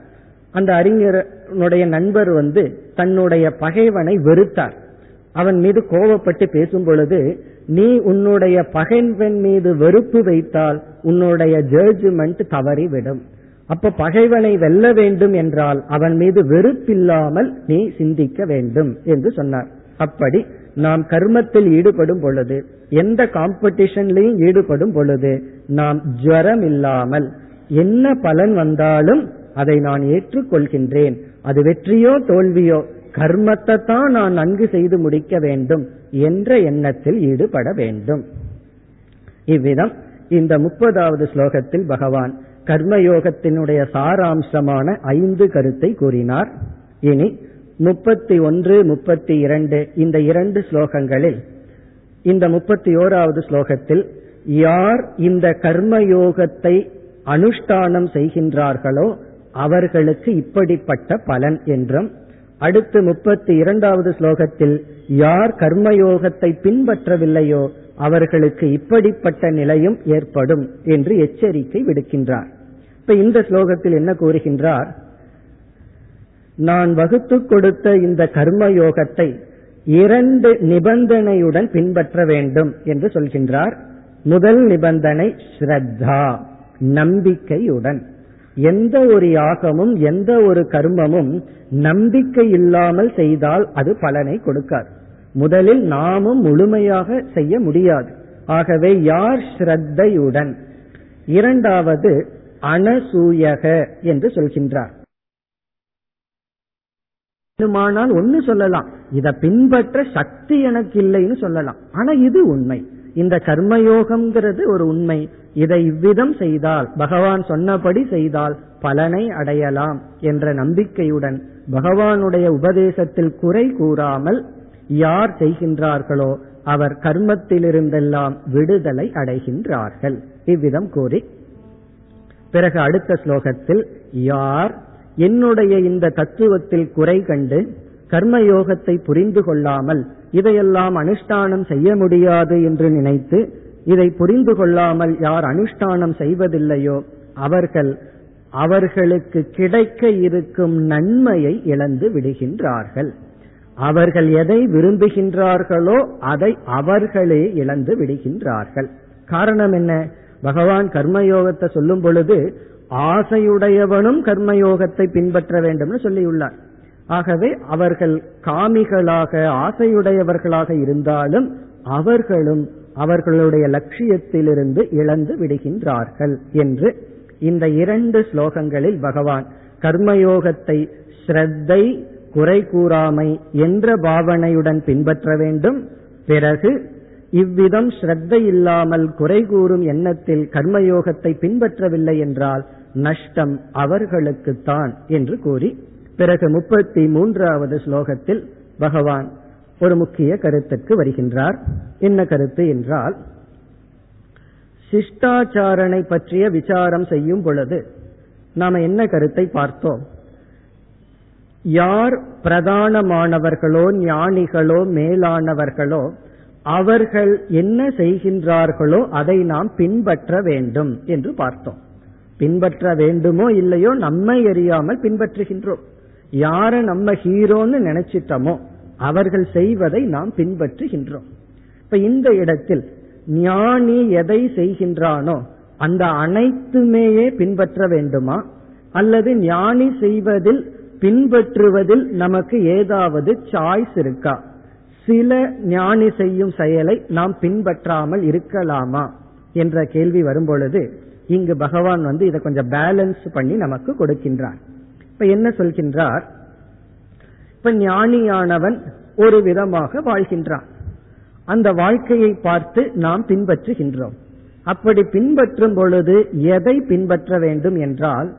அந்த அறிஞருடைய நண்பர் வந்து தன்னுடைய பகைவனை வெறுத்தார். அவன் மீது கோபப்பட்டு பேசும் பொழுது, நீ உன்னுடைய பகைவன் மீது வெறுப்பு வைத்தால் உன்னுடைய ஜட்ஜ்மெண்ட் தவறிவிடும். அப்ப பகைவனை வெல்ல வேண்டும் என்றால் அவன் மீது வெறுப்பில்லாமல் நீ சிந்திக்க வேண்டும் என்று சொன்னார். அப்படி நாம் கர்மத்தில் ஈடுபடும் பொழுது, எந்த காம்படிஷன்லையும் ஈடுபடும் பொழுது நாம் ஜரம் இல்லாமல் என்ன பலன் வந்தாலும் அதை நான் ஏற்றுக்கொள்கின்றேன், அது வெற்றியோ தோல்வியோ கர்மத்தை தான் நான் நன்கு செய்து முடிக்க வேண்டும் என்ற எண்ணத்தில் ஈடுபட வேண்டும். இவ்விதம் இந்த முப்பதாவது ஸ்லோகத்தில் பகவான் கர்மயோகத்தினுடைய சாராம்சமான ஐந்து கருத்தை கூறினார். இனி முப்பத்தி ஒன்று முப்பத்தி இரண்டு இந்த இரண்டு ஸ்லோகங்களில், இந்த முப்பத்தி ஓராவது ஸ்லோகத்தில் யார் இந்த கர்மயோகத்தை அனுஷ்டானம் செய்கின்றார்களோ அவர்களுக்கு இப்படிப்பட்ட பலன் என்றும், அடுத்து முப்பத்தி இரண்டாவது ஸ்லோகத்தில் யார் கர்மயோகத்தை பின்பற்றவில்லையோ அவர்களுக்கு இப்படிப்பட்ட நிலையும் ஏற்படும் என்று எச்சரிக்கை விடுக்கின்றார். இப்ப இந்த ஸ்லோகத்தில் என்ன கூறுகின்றார்? நான் வகுத்து கொடுத்த இந்த கர்மயோகத்தை இரண்டு நிபந்தனையுடன் பின்பற்ற வேண்டும் என்று சொல்கின்றார். முதல் நிபந்தனை ஸ்ரத்தா, நம்பிக்கையுடன். எந்த ஒரு யாகமும் எந்த ஒரு கர்மமும் நம்பிக்கை இல்லாமல் செய்தால் அது பலனை கொடுக்காது. முதலில் நாமும் முழுமையாக செய்ய முடியாது. ஆகவே யார் ஸ்ரத்தையுடன் இரண்டாவது அனசூயக என்று சொல்கின்றார். ஆனால் ஒன்னு சொல்லலாம், இதை பின்பற்ற சக்தி எனக்கு இல்லைன்னு சொல்லலாம். ஆனா இது உண்மை, இந்த கர்மயோகம்ங்கிறது ஒரு உண்மை. இதை இவ்விதம் செய்தால், பகவான் சொன்னபடி செய்தால் பலனை அடையலாம் என்ற நம்பிக்கையுடன் பகவானுடைய உபதேசத்தில் குறை கூறாமல் யார் செய்கின்றார்களோ அவர் கர்மத்திலிருந்தெல்லாம் விடுதலை அடைகின்றார்கள். இவ்விதம் கூறி பிறகு அடுத்த ஸ்லோகத்தில், யார் என்னுடைய இந்த தத்துவத்தில் குறை கண்டு கர்மயோகத்தை புரிந்து கொள்ளாமல் இதையெல்லாம் அனுஷ்டானம் செய்ய முடியாது என்று நினைத்து இதை புரிந்து கொள்ளாமல் யார் அனுஷ்டானம் செய்வதில்லையோ அவர்கள் அவர்களுக்கு கிடைக்க இருக்கும் நன்மையை இழந்து விடுகின்றார்கள். அவர்கள் எதை விரும்புகின்றார்களோ அதை அவர்களே இழந்து விடுகின்றார்கள். காரணம் என்ன? பகவான் கர்மயோகத்தை சொல்லும் பொழுது ஆசையுடையவனும் கர்மயோகத்தை பின்பற்ற வேண்டும் சொல்லியுள்ளார். ஆகவே அவர்கள் காமிகளாக ஆசையுடையவர்களாக இருந்தாலும் அவர்களும் அவர்களுடைய லட்சியத்திலிருந்து இழந்து விடுகின்றார்கள் என்று இந்த இரண்டு ஸ்லோகங்களில் பகவான் கர்மயோகத்தை ஸ்ரத்தை, குறை கூறாமை என்ற பாவனையுடன் பின்பற்ற வேண்டும். பிறகு இவ்விதம் ஸ்ரத்தை இல்லாமல் குறை கூறும் எண்ணத்தில் கர்மயோகத்தை பின்பற்றவில்லை என்றால் நஷ்டம் அவர்களுக்குத்தான் என்று கூறி பிறகு முப்பத்தி மூன்றாவது ஸ்லோகத்தில் பகவான் ஒரு முக்கிய கருத்துக்கு வருகின்றார். என்ன கருத்து என்றால், சிஷ்டாச்சாரனை பற்றிய விசாரம் செய்யும் பொழுது நாம என்ன கருத்தை பார்த்தோம்? யார் பிரதானமானவர்களோ ஞானிகளோ மேலானவர்களோ அவர்கள் என்ன செய்கின்றார்களோ அதை நாம் பின்பற்ற வேண்டும் என்று பார்த்தோம். பின்பற்ற வேண்டுமோ இல்லையோ நம்மை அறியாமல் பின்பற்றுகின்றோம். யாரை நம்ம ஹீரோன்னு நினைச்சிட்டோமோ அவர்கள் செய்வதை நாம் பின்பற்றுகின்றோம். இப்ப இந்த இடத்தில் ஞானி எதை செய்கின்றானோ அந்த அனைத்துமேயே பின்பற்ற வேண்டுமா, அல்லது ஞானி செய்வதில் பின்பற்றுவதில் நமக்கு ஏதாவது சாய்ஸ் இருக்கா? சில ஞானி செய்யும் செயலை நாம் பின்பற்றாமல் இருக்கலாமா என்ற கேள்வி வரும் பொழுது இங்கு பகவான் வந்து இதை கொஞ்சம் பேலன்ஸ் பண்ணி நமக்கு கொடுக்கின்றார். இப்ப என்ன சொல்கின்றார்? இப்ப ஞானியானவன் ஒரு விதமாக வாழ்கின்றான். அந்த வாழ்க்கையை பார்த்து நாம் பின்பற்றுகின்றோம். அப்படி பின்பற்றும் பொழுது எதை பின்பற்ற வேண்டும் என்றால்,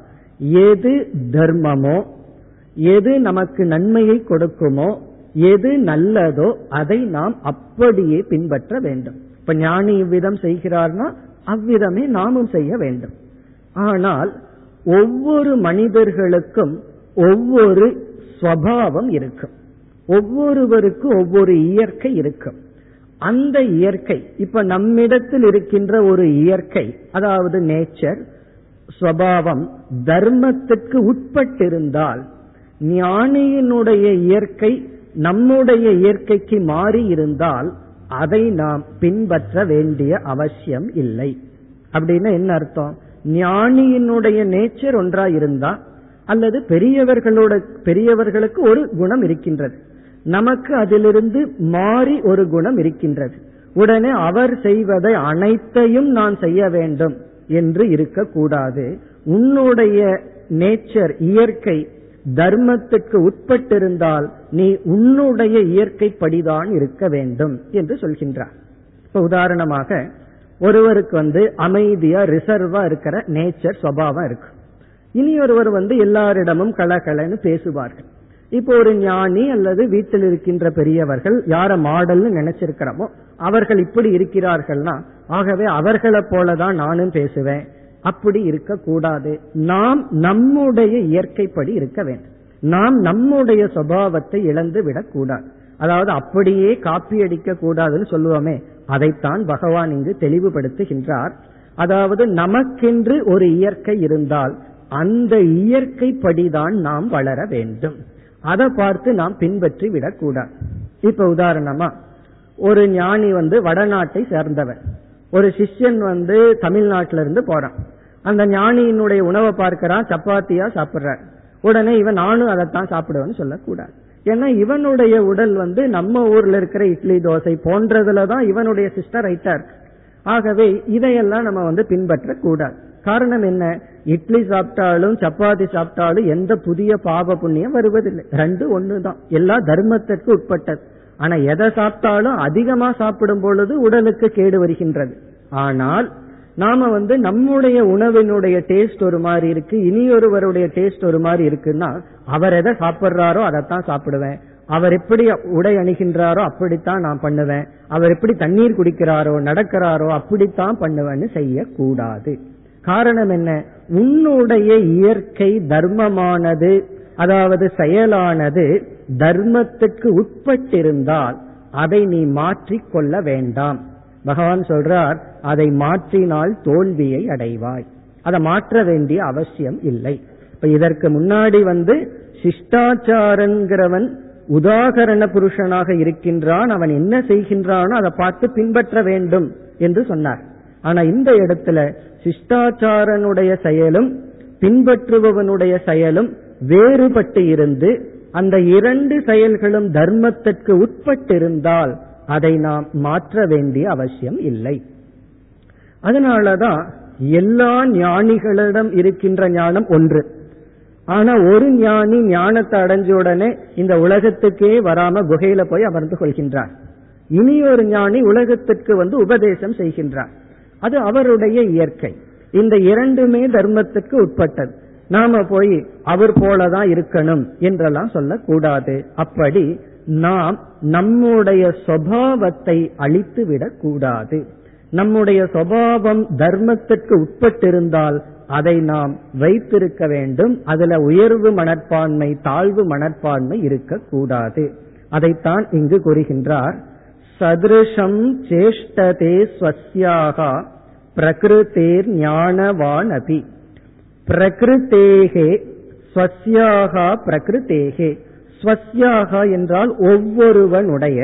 எது தர்மமோ, எது நமக்கு நன்மையை கொடுக்குமோ, எது நல்லதோ அதை நாம் அப்படியே பின்பற்ற வேண்டும். இப்ப ஞானி இவ்விதம் செய்கிறார்னா அவ்விதமே நாமும் செய்ய வேண்டும். ஆனால் ஒவ்வொரு மனிதர்களுக்கும் ஒவ்வொரு ஸ்வபாவம் இருக்கும். ஒவ்வொருவருக்கும் ஒவ்வொரு இயற்கை இருக்கும். அந்த இயற்கை, இப்ப நம்மிடத்தில் இருக்கின்ற ஒரு இயற்கை, அதாவது நேச்சர், ஸ்வபாவம் தர்மத்துக்கு உட்பட்டிருந்தால், ஞானியினுடைய இயற்கை நம்முடைய இயற்கைக்கு மாறி இருந்தால் அதை நாம் பின்பற்ற வேண்டிய அவசியம் இல்லை. அப்படின்னா என்ன அர்த்தம்? ஞானியினுடைய நேச்சர் ஒன்றா இருந்தா, அல்லது பெரியவர்களோட பெரியவர்களுக்கு ஒரு குணம் இருக்கின்றது, நமக்கு அதிலிருந்து மாறி ஒரு குணம் இருக்கின்றது, உடனே அவர் செய்வதை அனைத்தையும் நான் செய்ய வேண்டும் என்று இருக்க கூடாது. உன்னுடைய நேச்சர் இயற்கை தர்மத்துக்கு உட்பட்டிருந்தால் நீ உன்னுடைய இயற்கைப்படிதான் இருக்க வேண்டும் என்று சொல்கின்றார். இப்ப உதாரணமாக ஒருவருக்கு வந்து அமைதியா ரிசர்வா இருக்கிற நேச்சர் சுபாவம் இருக்கு. இனி ஒருவர் வந்து எல்லாரிடமும் கலகலன்னு பேசுவார்கள். இப்போ ஒரு ஞானி அல்லது வீட்டில் இருக்கின்ற பெரியவர்கள் யார மாடல்னு நினைச்சிருக்கிறோமோ அவர்கள் இப்படி இருக்கிறார்கள்னா, ஆகவே அவர்களை போலதான் நானும் பேசுவேன், அப்படி இருக்க கூடாது. நாம் நம்முடைய இயற்கைப்படி இருக்க வேண்டும். நாம் நம்முடைய சுபாவத்தை இழந்து விடக்கூடாது. அதாவது அப்படியே காப்பி அடிக்க கூடாதுன்னு சொல்லுவோமே, அதைத்தான் பகவான் இங்கு தெளிவுபடுத்துகின்றார். அதாவது நமக்கென்று ஒரு இயற்கை இருந்தால் அந்த இயற்கைப்படிதான் நாம் வளர வேண்டும். அதை பார்த்து நாம் பின்பற்றி விடக்கூடாது. இப்ப உதாரணமா ஒரு ஞானி வந்து வடநாட்டை சேர்ந்தவர், ஒரு சிஷ்யன் வந்து தமிழ்நாட்டில இருந்து போறான். அந்த ஞானியினுடைய உணவை பார்க்கிறான், சப்பாத்தியா சாப்பிடுறார். உடனே இவன் நானும் அதைத்தான் சாப்பிடுவேன்னு சொல்லக்கூடாது. ஏன்னா இவனுடைய உடல் வந்து நம்ம ஊர்ல இருக்கிற இட்லி தோசை போன்றதுலதான் இவனுடைய சிஸ்டர் ரைட்டா இருக்கு. ஆகவே இதையெல்லாம் நம்ம வந்து பின்பற்ற கூடாது. காரணம் என்ன, இட்லி சாப்பிட்டாலும் சப்பாத்தி சாப்பிட்டாலும் எந்த புதிய பாவ புண்ணியம் வருவதில்லை, ரெண்டு ஒண்ணுதான், எல்லா தர்மத்திற்கு உட்பட்டது. ஆனா எதை சாப்பிட்டாலும் அதிகமா சாப்பிடும் பொழுது உடலுக்கு கேடு வருகின்றது. ஆனால் நாம வந்து நம்முடைய உணவினுடைய டேஸ்ட் ஒரு மாதிரி இருக்கு, இனியொருவருடைய டேஸ்ட் ஒரு மாதிரி இருக்குன்னா அவர் எதை சாப்பிட்றாரோ அதைத்தான் சாப்பிடுவேன், அவர் எப்படி உடை அணிகின்றாரோ அப்படித்தான் நான் பண்ணுவேன், அவர் எப்படி தண்ணீர் குடிக்கிறாரோ நடக்கிறாரோ அப்படித்தான் பண்ணுவேன்னு செய்யக்கூடாது. காரணம் என்ன, உன்னுடைய இயற்கை தர்மமானது, அதாவது செயலானது தர்மத்துக்கு உட்பட்டிருந்தால் அதை நீ மாற்றிக் கொள்ள வேண்டாம். பகவான் சொல்றார், அதை மாற்றினால் தோல்வியை அடைவாய், அதை மாற்ற வேண்டிய அவசியம் இல்லை. இப்ப இதற்கு முன்னாடி வந்து சிஷ்டாச்சாரங்கிறவன் உதாகரண புருஷனாக இருக்கின்றான், அவன் என்ன செய்கின்றானோ அதை பார்த்து பின்பற்ற வேண்டும் என்று சொன்னார். ஆனா இந்த இடத்துல சிஷ்டாச்சாரனுடைய செயலும் பின்பற்றுபவனுடைய செயலும் வேறுபட்டு இருந்து அந்த இரண்டு செயல்களும் தர்மத்திற்கு உட்பட்டிருந்தால் அதை நாம் மாற்ற வேண்டிய அவசியம் இல்லை. அதனாலதான் எல்லா ஞானிகளிடம் இருக்கின்ற ஞானம் ஒன்று. ஆனா ஒரு ஞானி ஞானத்தை அடைஞ்ச உடனே இந்த உலகத்துக்கே வராம குகையில போய் அமர்ந்து கொள்கின்றார். இனி ஒரு ஞானி உலகத்திற்கு வந்து உபதேசம் செய்கின்றார். அது அவருடைய இயற்கை. இந்த இரண்டுமே தர்மத்துக்கு உட்பட்டது. நாம போய் அவர் போலதான் இருக்கணும் என்றெல்லாம் சொல்லக்கூடாது. அப்படி நாம் நம்முடைய சுபாவத்தை அழித்துவிடக் கூடாது. நம்முடைய சுபாவம் தர்மத்திற்கு உட்பட்டிருந்தால் அதை நாம் வைத்திருக்க வேண்டும். அதுல உயர்வு மனப்பான்மை தாழ்வு மனப்பான்மை இருக்கக்கூடாது. அதைத்தான் இங்கு கூறுகின்றார். சதிருஷம் சேஷ்டதே ஸ்வஸ்யாஹா பிரகிருதேர் ஞானவான் அபி பிரகிருதேஹே ஸ்வஸ்யாஹா பிரகிருதேஹே. ஸ்வஸ்யாஹா என்றால் ஒவ்வொருவனுடைய,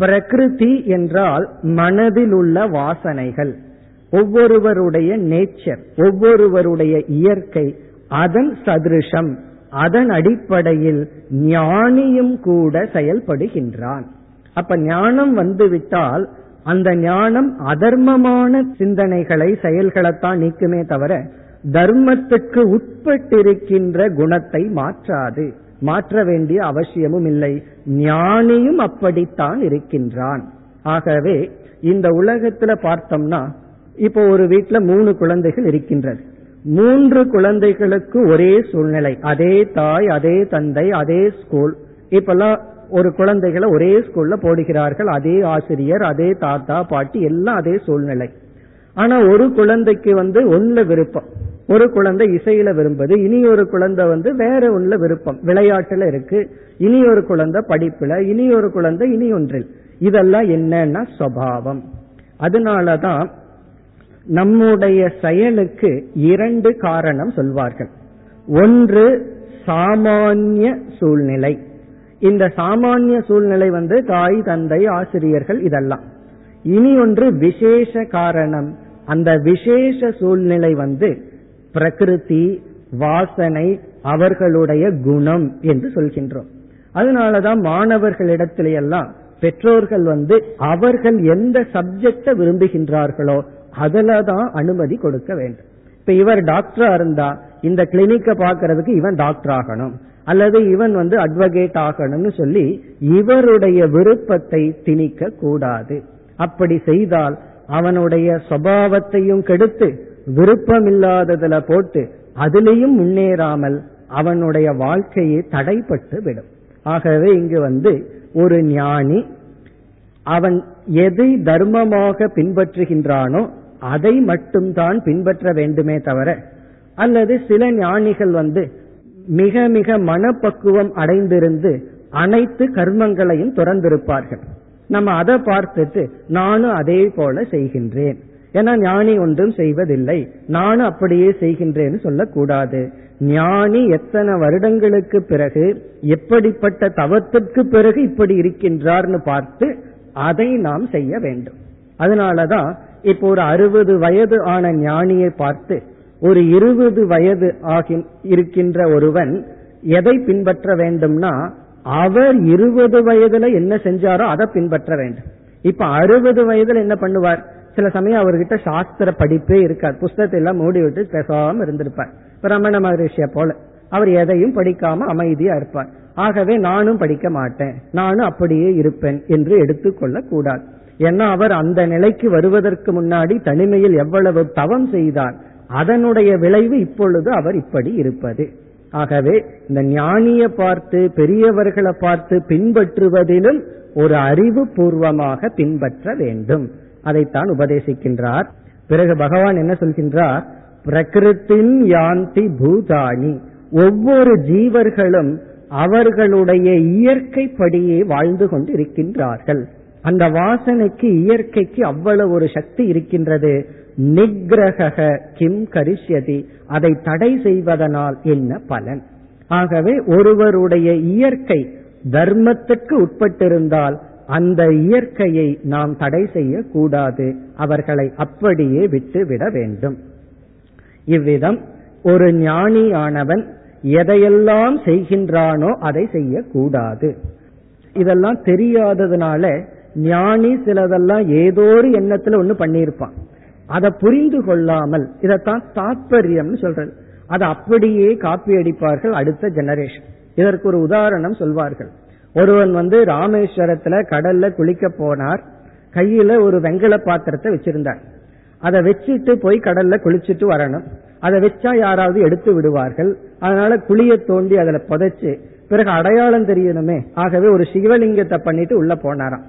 பிரகிருதி என்றால் மனதில் உள்ள வாசனைகள், ஒவ்வொருவருடைய நேச்சர், ஒவ்வொருவருடைய இயற்கை, அதன் சதிருஷம், அதன் அடிப்படையில் ஞானியும் கூட செயல்படுகின்றான். அப்ப ஞானம் வந்துவிட்டால் அந்த ஞானம் அதர்மமான சிந்தனைகளை செயல்களைத்தான் நீக்குமே தவிர தர்மத்துக்கு உட்பட்டிருக்கின்ற குணத்தை மாற்றாது, மாற்ற வேண்டிய அவசியமும் இல்லை. ஞானியும் அப்படித்தான் இருக்கின்றான். ஆகவே இந்த உலகத்துல பார்த்தோம்னா இப்போ ஒரு வீட்டுல மூணு குழந்தைகள் இருக்கின்றது. மூன்று குழந்தைகளுக்கு ஒரே சூழ்நிலை, அதே தாய், அதே தந்தை, அதே ஸ்கூல். இப்பெல்லாம் ஒரு குழந்தைகளை ஒரே ஸ்கூல்ல போடுகிறார்கள், அதே ஆசிரியர், அதே தாத்தா பாட்டி, எல்லாம் அதே சூழ்நிலை. ஆனா ஒரு குழந்தைக்கு வந்து ஒன்னுல விருப்பம், ஒரு குழந்தை இசையில விரும்புது, இனி ஒரு குழந்தை வந்து வேற ஒன்றுல விருப்பம், விளையாட்டுல இருக்கு, இனி ஒரு குழந்தை படிப்புல, இனி ஒரு குழந்தை இனி ஒன்றில். இதெல்லாம் என்னன்னா சுபாவம். அதனாலதான் நம்முடைய செயலுக்கு இரண்டு காரணம் சொல்வார்கள். ஒன்று சாமானிய சூழ்நிலை. இந்த சாமானிய சூழ்நிலை வந்து தாய் தந்தை ஆசிரியர்கள் இதெல்லாம். இனி ஒன்று விசேஷ காரணம். அந்த விசேஷ சூழ்நிலை வந்து பிரகிருதி, வாசனை, அவர்களுடைய குணம் என்று சொல்கின்றோம். அதனாலதான் மாணவர்களிடத்திலெல்லாம் பெற்றோர்கள் வந்து அவர்கள் எந்த சப்ஜெக்ட விரும்புகின்றார்களோ அதுலதான் அனுமதி கொடுக்க வேண்டும். இப்ப இவர் டாக்டரா இருந்தா இந்த கிளினிக்க பாக்கிறதுக்கு இவன் டாக்டர் ஆகணும், அல்லது இவன் வந்து அட்வொகேட் ஆகணும்னு சொல்லி இவருடைய விருப்பத்தை திணிக்க கூடாது. அப்படி செய்தால் அவனுடைய சுபாவத்தையும் கெடுத்து விருப்பமில்லாததுல போட்டு அதிலையும் முன்னேறாமல் அவனுடைய வாழ்க்கையை தடைப்பட்டு விடும். ஆகவே இங்கு வந்து ஒரு ஞானி அவன் எதை தர்மமாக பின்பற்றுகின்றானோ அதை மட்டும்தான் பின்பற்ற வேண்டுமே தவிர, அல்லது சில ஞானிகள் வந்து மிக மிக மனப்பக்குவம் அடைந்திருந்து அனைத்து கர்மங்களையும் துறந்திருப்பார்கள். நம்ம அதை பார்த்துட்டு நானும் அதே போல செய்கின்றேன், ஏன்னா ஞானி ஒன்றும் செய்வதில்லை, நானும் அப்படியே செய்கின்றேன்னு சொல்லக்கூடாது. ஞானி எத்தனை வருடங்களுக்கு பிறகு எப்படிப்பட்ட தவத்திற்கு பிறகு இப்படி இருக்கின்றார்னு பார்த்து அதை நாம் செய்ய வேண்டும். அதனாலதான் இப்போ ஒரு அறுபது வயது ஆன ஞானியை பார்த்து ஒரு இருபது வயது ஆகி இருக்கின்ற ஒருவன் எதை பின்பற்ற வேண்டும்னா அவர் இருபது வயதுல என்ன செஞ்சாரோ அதை பின்பற்ற வேண்டும். இப்ப அறுபது வயதுல என்ன பண்ணுவார், சில சமயம் அவர்கிட்ட சாஸ்திர படிப்பே இருக்காது, புஸ்தகத்தை எல்லாம் மூடி விட்டு பேசாம இருந்திருப்பார். ரமண மகரிஷிய போல அவர் எதையும் படிக்காம அமைதியா இருப்பார். ஆகவே நானும் படிக்க மாட்டேன், நானும் அப்படியே இருப்பேன் என்று எடுத்துக்கொள்ள கூடாது. ஏன்னா அவர் அந்த நிலைக்கு வருவதற்கு முன்னாடி தனிமையில் எவ்வளவு தவம் செய்தார், அதனுடைய விளைவு இப்பொழுது அவர் இப்படி இருப்பது. ஆகவே இந்த ஞானியை பார்த்து பெரியவர்களை பார்த்து பின்பற்றுவதிலும் ஒரு அறிவு பூர்வமாக பின்பற்ற வேண்டும். அதைத்தான் உபதேசிக்கின்றார். பிறகு பகவான் என்ன சொல்கின்றார், பிரகிருத்தின் யாந்தி பூதானி, ஒவ்வொரு ஜீவர்களும் அவர்களுடைய இயற்கைப்படியே வாழ்ந்து கொண்டு இருக்கின்றார்கள். அந்த வாசனைக்கு இயற்கைக்கு அவ்வளவு ஒரு சக்தி இருக்கின்றது. நிக்ரஹ கிம் கரிஷ்யதி, அதை தடை செய்வதனால் என்ன பலன்? ஆகவே ஒருவருடைய இயற்கை தர்மத்துக்கு உட்பட்டிருந்தால் அந்த இயற்கையை நாம் தடை செய்ய கூடாது, அவர்களை அப்படியே விட்டு விட வேண்டும். இவ்விதம் ஒரு ஞானியானவன் எதையெல்லாம் செய்கின்றானோ அதை செய்யக்கூடாது. இதெல்லாம் தெரியாததுனால ஞானி சிலதெல்லாம் ஏதோ ஒரு எண்ணத்துல ஒண்ணு பண்ணியிருப்பான், அதை புரிந்து கொள்ளாமல், இதத்தான் தாத்பரியம்னு சொல்றது, அதை அப்படியே காப்பி அடிப்பார்கள் அடுத்த ஜெனரேஷன். இதற்கு ஒரு உதாரணம் சொல்வார்கள். ஒருவன் வந்து ராமேஸ்வரத்துல கடல்ல குளிக்க போனார், கையில ஒரு வெங்கல பாத்திரத்தை வச்சிருந்தார். அதை வச்சுட்டு போய் கடல்ல குளிச்சுட்டு வரணும், அதை வச்சா யாராவது எடுத்து விடுவார்கள். அதனால குளிய தோண்டி அதுல புதைச்சு பிறகு அடையாளம் தெரியணுமே, ஆகவே ஒரு சிவலிங்கத்தை பண்ணிட்டு உள்ள போனாராம்.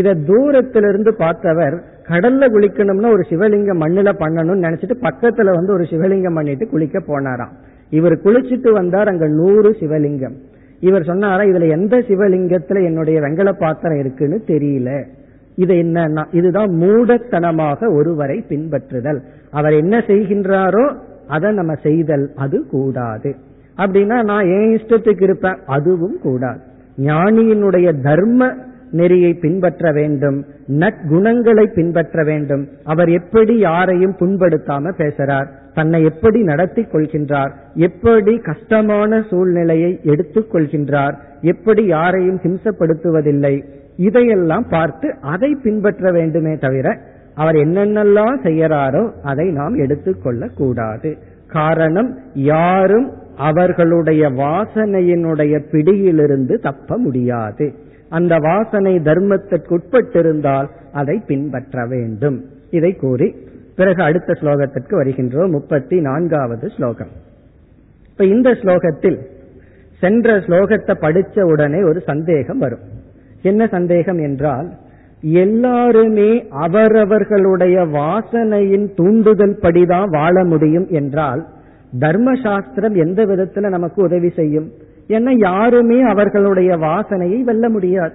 இத தூரத்திலிருந்து பார்த்தவர் கடல்ல குளிக்கணும்னா ஒரு சிவலிங்கம் மண்ணுல பண்ணணும்னு நினைச்சிட்டு பக்கத்துல வந்து ஒரு சிவலிங்கம் பண்ணிட்டு குளிக்க போனாராம். இவர் குளிச்சுட்டு வந்தார், அங்க நூறு சிவலிங்கம். இவர் சொன்னாரா, இதுல எந்த சிவலிங்கத்துல என்னுடைய வெங்கல பாத்திரம் இருக்குன்னு தெரியல. இது என்னன்னா, இதுதான் மூடத்தனமாக ஒருவரை பின்பற்றுதல். அவர் என்ன செய்கின்றாரோ அதை நம்ம செய்தல் அது கூடாது. அப்படின்னா நான் ஏன் இஷ்டத்துக்கு இருப்பேன், அதுவும் கூடாது. ஞானியினுடைய தர்ம நெறியை பின்பற்ற வேண்டும், நற்குணங்களை பின்பற்ற வேண்டும். அவர் எப்படி யாரையும் புண்படுத்தாம பேசுறார், தன்னை எப்படி நடத்தி கொள்கின்றார், எப்படி கஷ்டமான சூழ்நிலையை எடுத்துக் கொள்கின்றார், எப்படி யாரையும் ஹிம்சப்படுத்துவதில்லை, இதையெல்லாம் பார்த்து அதை பின்பற்ற வேண்டுமே தவிர அவர் என்னென்னலாம் செய்யறாரோ அதை நாம் எடுத்துக்கொள்ள கூடாது. காரணம், யாரும் அவர்களுடைய வாசனையினுடைய பிடியிலிருந்து தப்ப முடியாது. அந்த வாசனை தர்மத்திற்குட்பட்டிருந்தால் அதை பின்பற்ற வேண்டும். இதை கூறி பிறகு அடுத்த ஸ்லோகத்திற்கு வருகின்றோம். முப்பத்தி நான்காவது ஸ்லோகம். இப்ப இந்த ஸ்லோகத்தில் சென்ற ஸ்லோகத்தை படிச்ச உடனே ஒரு சந்தேகம் வரும். என்ன சந்தேகம் என்றால், எல்லாருமே அவரவர்களுடைய வாசனையின் தூண்டுதல் படிதான் வாழ முடியும் என்றால் தர்மசாஸ்திரம் எந்த விதத்துல நமக்கு உதவி செய்யும்? ஏன்னா யாருமே அவர்களுடைய வாசனையை வெல்ல முடியாது.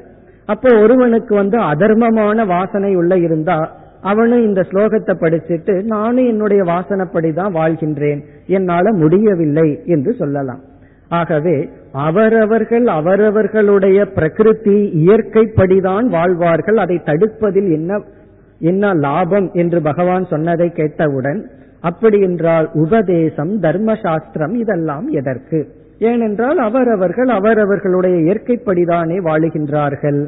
அப்போ ஒருவனுக்கு வந்து அதர்மமான வாசனை உள்ள இருந்தா அவனும் இந்த ஸ்லோகத்தை படிச்சுட்டு நானும் என்னுடைய வாசனைப்படிதான் வாழ்கின்றேன், என்னால முடியவில்லை என்று சொல்லலாம். ஆகவே அவரவர்கள் அவரவர்களுடைய பிரகிருதி இயற்கைப்படிதான் வாழ்வார்கள், அதை தடுப்பதில் என்ன என்ன லாபம் என்று பகவான் சொன்னதை கேட்டவுடன், அப்படி என்றால் உபதேசம் தர்மசாஸ்திரம் இதெல்லாம் எதற்கு? ஏனென்றால் அவரவர்கள் அவரவர்களுடைய இயற்கைப்படிதானே வாழுகின்றார்கள்.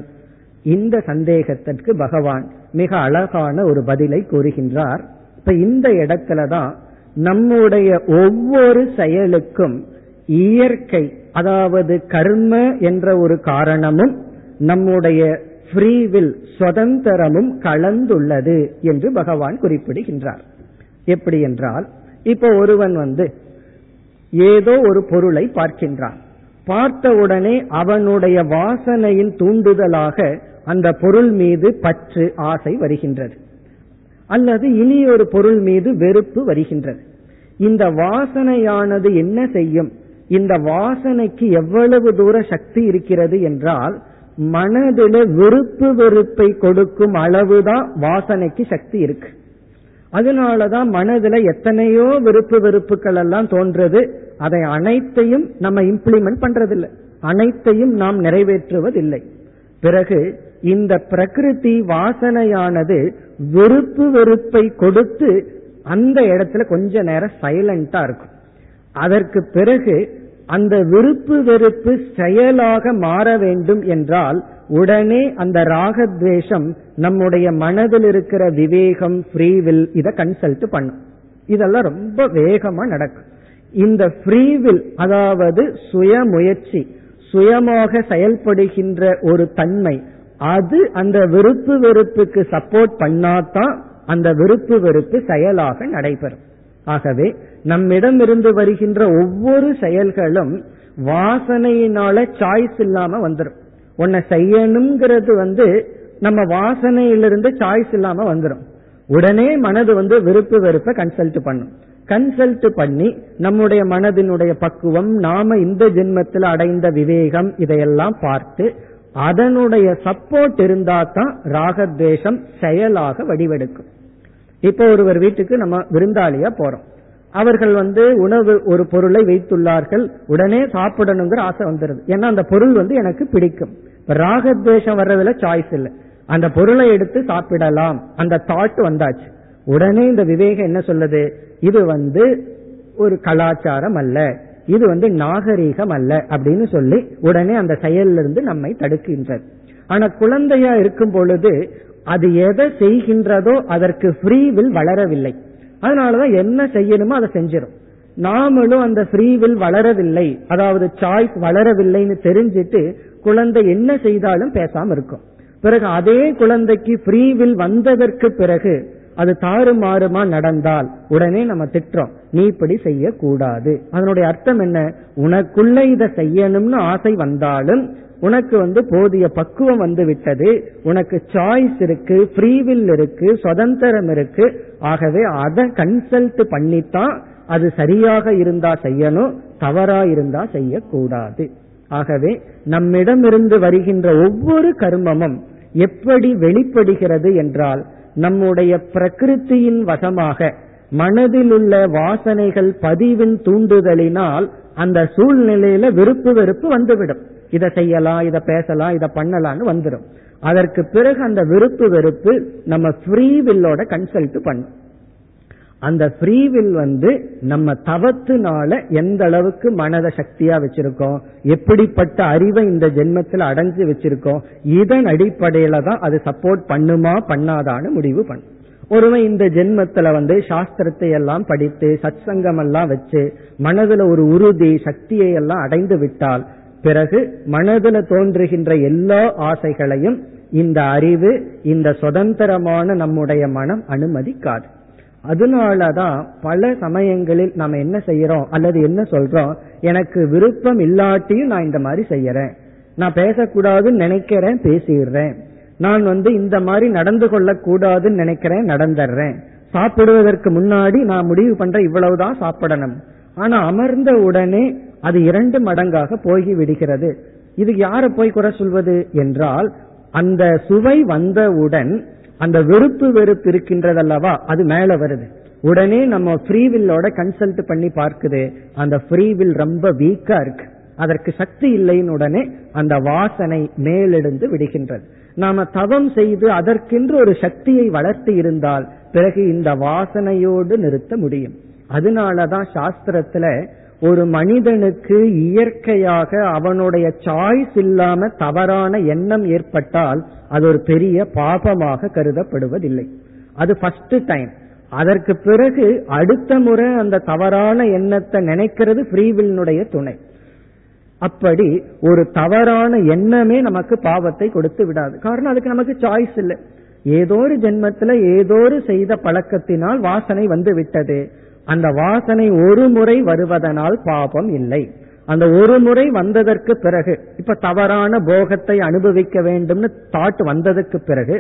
இந்த சந்தேகத்திற்கு பகவான் மிக அழகான ஒரு பதிலை கூறுகின்றார். இப்ப இந்த இடத்துலதான் நம்முடைய ஒவ்வொரு செயலுக்கும் இயற்கை, அதாவது கர்ம என்ற ஒரு காரணமும் நம்முடைய ஃப்ரீவில் சுதந்திரமும் கலந்துள்ளது என்று பகவான் குறிப்பிடுகின்றார். எப்படி என்றால், இப்போ ஒருவன் வந்து ஏதோ ஒரு பொருளை பார்க்கின்றான், பார்த்தவுடனே அவனுடைய வாசனையின் தூண்டுதலாக அந்த பொருள் மீது பற்று ஆசை வருகின்றது, அல்லது இனி ஒரு பொருள் மீது வெறுப்பு வருகின்றது. இந்த வாசனையானது என்ன செய்யும்? இந்த வாசனைக்கு எவ்வளவு தூர சக்தி இருக்கிறது என்றால், மனதில விருப்பு வெறுப்பை கொடுக்கும் அளவுதான் வாசனைக்கு சக்தி இருக்கு. அதனாலதான் மனதில எத்தனையோ விருப்பு வெறுப்புகள் எல்லாம் தோன்றது, அதை அனைத்தையும் நம்ம இம்ப்ளிமெண்ட் பண்றதில்லை, அனைத்தையும் நாம் நிறைவேற்றுவதில்லை. பிறகு இந்த பிரகிருதி வாசனையானது விருப்பு வெறுப்பை கொடுத்து அந்த இடத்துல கொஞ்ச நேரம் சைலண்டா இருக்கும். அதற்கு பிறகு அந்த விருப்பு வெறுப்பு செயலாக மாற வேண்டும் என்றால் உடனே அந்த ராகத்வேஷம் நம்முடைய மனதில் இருக்கிற விவேகம், ஃப்ரீவில் இதை கன்சல்ட் பண்ணும். இதெல்லாம் ரொம்ப வேகமா நடக்கும். இந்த ஃப்ரீவில் அதாவது சுய முயற்சி, சுயமாக செயல்படுகின்ற ஒரு தன்மை, அது அந்த விருப்பு வெறுப்புக்கு சப்போர்ட் பண்ணாதான் அந்த விருப்பு வெறுப்பு செயலாக நடைபெறும். ஆகவே நம்மிடம் இருந்து வருகின்ற ஒவ்வொரு செயல்களும் வாசனையினால சாய்ஸ் இல்லாம வந்துடும். ஒன்ன செய்யணுங்கிறது வந்து நம்ம வாசனையிலிருந்து சாய்ஸ் இல்லாம வந்துடும். உடனே மனது வந்து விருப்பு வெறுப்பை கன்சல்ட் பண்ணும். கன்சல்ட் பண்ணி நம்முடைய மனதினுடைய பக்குவம், நாம இந்த ஜென்மத்தில் அடைந்த விவேகம், இதையெல்லாம் பார்த்து அதனுடைய சப்போர்ட் இருந்தா தான் ராகத்வேஷம் செயலாக வடிவெடுக்கும். இப்போ ஒருவர் வீட்டுக்கு நம்ம விருந்தாளியா போறோம். அவர்கள் வந்து உணவு ஒரு பொருளை வைத்துள்ளார்கள். உடனே சாப்பிடணுங்கிற ஆசை வந்துருது. ஏன்னா அந்த பொருள் வந்து எனக்கு பிடிக்கும். ராகத்வேஷம் வர்றதுல சாய்ஸ் இல்லை. அந்த பொருளை எடுத்து சாப்பிடலாம் அந்த தாட் வந்தாச்சு. உடனே இந்த விவேகம் என்ன சொல்லுது, இது வந்து ஒரு கலாச்சாரம் அல்ல, இது வந்து நாகரீகம் அல்ல அப்படின்னு சொல்லி உடனே அந்த செயல்ல இருந்து நம்மை தடுக்கின்றது. ஆனா குழந்தையா இருக்கும் பொழுது அது எதை செய்கின்றதோ அதற்கு ஃப்ரீவில் வளரவில்லை. அதனாலதான் என்ன செய்யணுமோ அதை செஞ்சிடும். நாமளும் அந்த ஃப்ரீவில் வளரவில்லை, அதாவது சாய்ஸ் வளரவில்லைன்னு தெரிஞ்சிட்டு குழந்தை என்ன செய்தாலும் பேசாம இருக்கும். பிறகு அதே குழந்தைக்கு ஃப்ரீவில் வந்ததற்கு பிறகு அது தாறுமாறுமா நடந்தால் உடனே நம்ம திட்டுறோம், நீ இப்படி செய்ய கூடாது. அதனுடைய அர்த்தம் என்ன, உனக்குள்ள இதை செய்யணும்னு ஆசை வந்தாலும் உனக்கு வந்து போதிய பக்குவம் வந்து விட்டது, உனக்கு சாய்ஸ் இருக்கு, ஃப்ரீவில் இருக்கு, சுதந்திரம் இருக்கு. ஆகவே அதை கன்சல்ட் பண்ணித்தான் அது சரியாக இருந்தா செய்யணும், தவறா இருந்தா செய்யக்கூடாது. ஆகவே நம்மிடமிருந்து வருகின்ற ஒவ்வொரு கர்மமும் எப்படி வெளிப்படுகிறது என்றால் நம்முடைய பிரகிருத்தியின் வசமாக மனதிலுள்ள வாசனைகள் பதிவின் தூண்டுதலினால் அந்த சூழ்நிலையில விருப்பு வெறுப்பு வந்துவிடும். இதை செய்யலாம், இதை பேசலாம், இதை பண்ணலாம்னு வந்துடும். அதற்கு பிறகு அந்த விருப்பு வெறுப்பு நம்ம ஃப்ரீவில்லோட கன்சல்ட் பண்ணும். அந்த ஃப்ரீவில் வந்து நம்ம தவத்தினால எந்த அளவுக்கு மனத சக்தியா வச்சிருக்கோம், எப்படிப்பட்ட அறிவை இந்த ஜென்மத்தில் அடைஞ்சு வச்சிருக்கோம், இதன் அடிப்படையில தான் அது சப்போர்ட் பண்ணுமா பண்ணாதான்னு முடிவு பண்ணும். ஒருவன் இந்த ஜென்மத்துல வந்து சாஸ்திரத்தை எல்லாம் படித்து சத்சங்கம் எல்லாம் வச்சு மனதுல ஒரு உறுதி சக்தியை எல்லாம் அடைந்து விட்டால் பிறகு மனதுல தோன்றுகின்ற எல்லா ஆசைகளையும் இந்த அறிவு, இந்த சுதந்திரமான நம்முடைய மனம் அனுமதிக்காது. அதனாலதான் பல சமயங்களில் நாம என்ன செய்யறோம் அல்லது என்ன சொல்றோம், எனக்கு விருப்பம் இல்லாட்டியும் நான் இந்த மாதிரி செய்யறேன், நான் பேசக்கூடாதுன்னு நினைக்கிறேன் பேசிடுறேன், நான் வந்து இந்த மாதிரி நடந்து கொள்ள கூடாதுன்னு நினைக்கிறேன் நடந்துடுறேன், சாப்பிடுவதற்கு முன்னாடி நான் முடிவு பண்ற இவ்வளவுதான் சாப்பிடணும், ஆனா அமர்ந்த உடனே அது இரண்டு மடங்காக போகி விடுகிறது. இது யாரை போய் குறை சொல்வது என்றால், அந்த சுவை வந்தவுடன் அந்த வெறுப்பு வெறுப்பு இருக்கின்றது அல்லவா, அது மேல வருது. உடனே நம்ம ஃப்ரீவில்லோட கன்சல்ட் பண்ணி பார்க்குது, அந்த ஃப்ரீவில் ரொம்ப வீக்கா இருக்கு, அதற்கு சக்தி இல்லைன்னு உடனே அந்த வாசனை மேலெழுந்து விடுகின்றது. நாம தவம் செய்து அதற்கென்று ஒரு சக்தியை வளர்த்து இருந்தால் பிறகு இந்த வாசனையோடு நிறுத்த முடியும். அதனாலதான் சாஸ்திரத்துல ஒரு மனிதனுக்கு இயற்கையாக அவனுடைய சாய்ஸ் இல்லாம தவறான எண்ணம் ஏற்பட்டால் அது ஒரு பெரிய பாபமாக கருதப்படுவதில்லை. அது ஃபர்ஸ்ட் டைம். அதற்கு பிறகு அடுத்த முறை அந்த தவறான எண்ணத்தை நினைக்கிறது ஃப்ரீவில்னுடைய துணை. அப்படி ஒரு தவறான எண்ணமே நமக்கு பாவத்தை கொடுத்து விடாது. காரணம், அதுக்கு நமக்கு சாய்ஸ் இல்லை. ஏதோ ஒரு ஜென்மத்துல ஏதோ ஒரு செய்த பழக்கத்தினால் வாசனை வந்து விட்டது. அந்த வாசனை ஒரு முறை வருவதனால் பாபம் இல்லை. அந்த ஒரு முறை வந்ததற்கு பிறகு இப்ப தவறான போகத்தை அனுபவிக்க வேண்டும்னு தாட் வந்ததற்கு பிறகு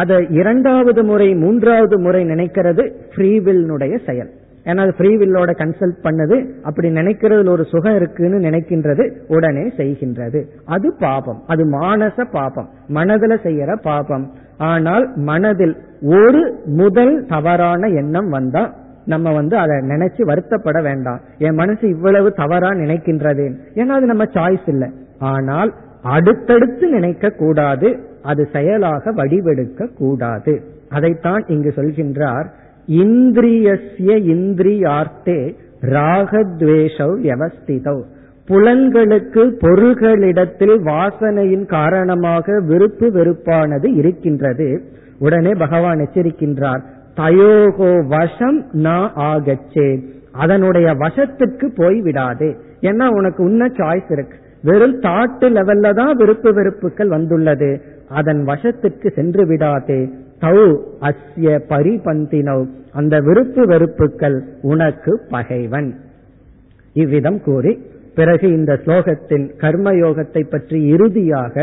அதை இரண்டாவது முறை மூன்றாவது முறை நினைக்கிறது ஃப்ரீவில்னுடைய செயல். ஏன்னா அது ஃப்ரீவில்லோட கன்சல்ட் பண்ணது. அப்படி நினைக்கிறதுல ஒரு சுகம் இருக்குன்னு நினைக்கின்றது, உடனே செய்கின்றது. அது பாபம், அது மானச பாபம், மனதுல செய்யற பாபம். ஆனால் மனதில் ஒரு முதல் தவறான எண்ணம் வந்தா நம்ம வந்து அதை நினைச்சு வருத்தப்பட வேண்டாம், என் மனசு இவ்வளவு தவறா நினைக்கின்றது, ஏன்னா அது நம்ம சாய்ஸ் இல்லை. ஆனால் அடுத்தடுத்து நினைக்க கூடாது, அது செயலாக வடிவெடுக்க கூடாது. அதைத்தான் இங்கு சொல்கின்றார், இந்திரியஸ்ய இந்திரியார்த்தே ராகத்வேஷவ் யவஸ்திதவ். புலன்களுக்கு பொருள்களிடத்தில் வாசனையின் காரணமாக விருப்பு வெறுப்பானது இருக்கின்றது. உடனே பகவான் எச்சரிக்கின்றார், தயோகோ வசம் நா ஆகச்சே, அதனுடைய வசத்துக்கு போய்விடாதே. ஏன்னா உனக்கு உன்ன சாய்ஸ் இருக்கு. வெறும் தாட்டு லெவல்ல தான் விருப்பு வெறுப்புகள் வந்துள்ளது, அதன் வசத்துக்கு சென்று விடாதே. தௌ அஸ்ய பரிபந்தினவ், அந்த விருப்பு வெறுப்புகள் உனக்கு பகைவன். இவ்விதம் கூறி பிறகு இந்த ஸ்லோகத்தின் கர்மயோகத்தை பற்றி இறுதியாக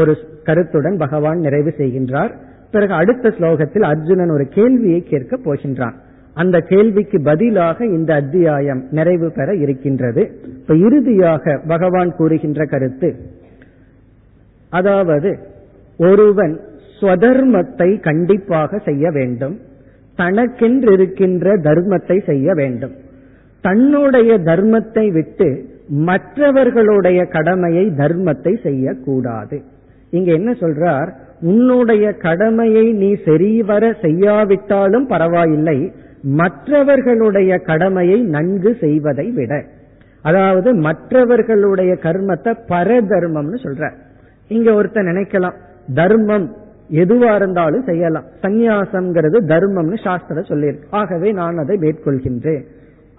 ஒரு கருத்துடன் பகவான் நிறைவு செய்கின்றார். பிறகு அடுத்த ஸ்லோகத்தில் அர்ஜுனன் ஒரு கேள்வியை கேட்க போகின்றான். அந்த கேள்விக்கு பதிலாக இந்த அத்தியாயம் நிறைவு பெற இருக்கின்றது. இப்ப இறுதியாக பகவான் கூறுகின்ற கருத்து, அதாவது ஒருவன் ஸ்வதர்மத்தை கண்டிப்பாக செய்ய வேண்டும், தனக்கென்றிருக்கின்ற தர்மத்தை செய்ய வேண்டும். தன்னுடைய தர்மத்தை விட்டு மற்றவர்களுடைய கடமையை தர்மத்தை செய்யக்கூடாது. இங்க என்ன சொல்றார், உன்னுடைய கடமையை நீ சரிவர செய்யாவிட்டாலும் பரவாயில்லை, மற்றவர்களுடைய கடமையை நன்கு செய்வதை விட. அதாவது மற்றவர்களுடைய கர்மத்தை பரதர்மம்னு சொல்ற. இங்க ஒருத்தர் நினைக்கலாம், தர்மம் எதுவா இருந்தாலும் செய்யலாம், சந்நியாசம்ங்கிறது தர்மம்னு சாஸ்திரம் சொல்லியிருக்கு, ஆகவே நான் அதை மேற்கொள்கின்றேன்.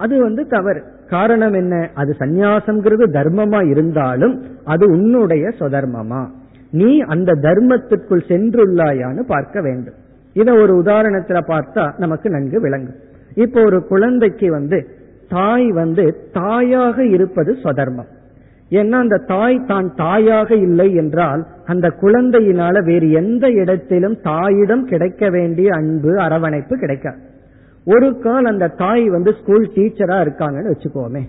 அது வந்து தவறு. காரணம் என்ன, அது சந்நியாசம்ங்கிறது தர்மமா இருந்தாலும் அது உன்னுடைய சுதர்மமா, நீ அந்த தர்மத்திற்குள் சென்றுள்ளாயான்னு பார்க்க வேண்டும். இத ஒரு உதாரணத்துல பார்த்தா நமக்கு நன்கு விளங்கும். இப்போ ஒரு குழந்தைக்கு வந்து தாய் வந்து தாயாக இருப்பது சுதர்மம். ஏன்னா அந்த தாய் தான் தாயாக இல்லை என்றால் அந்த குழந்தையினால வேறு எந்த இடத்திலும் தாயிடம் கிடைக்க வேண்டிய அன்பு அரவணைப்பு கிடைக்காது. ஒரு கால் அந்த தாய் வந்து ஸ்கூல் டீச்சரா இருக்காங்கன்னு வச்சுக்கோமே,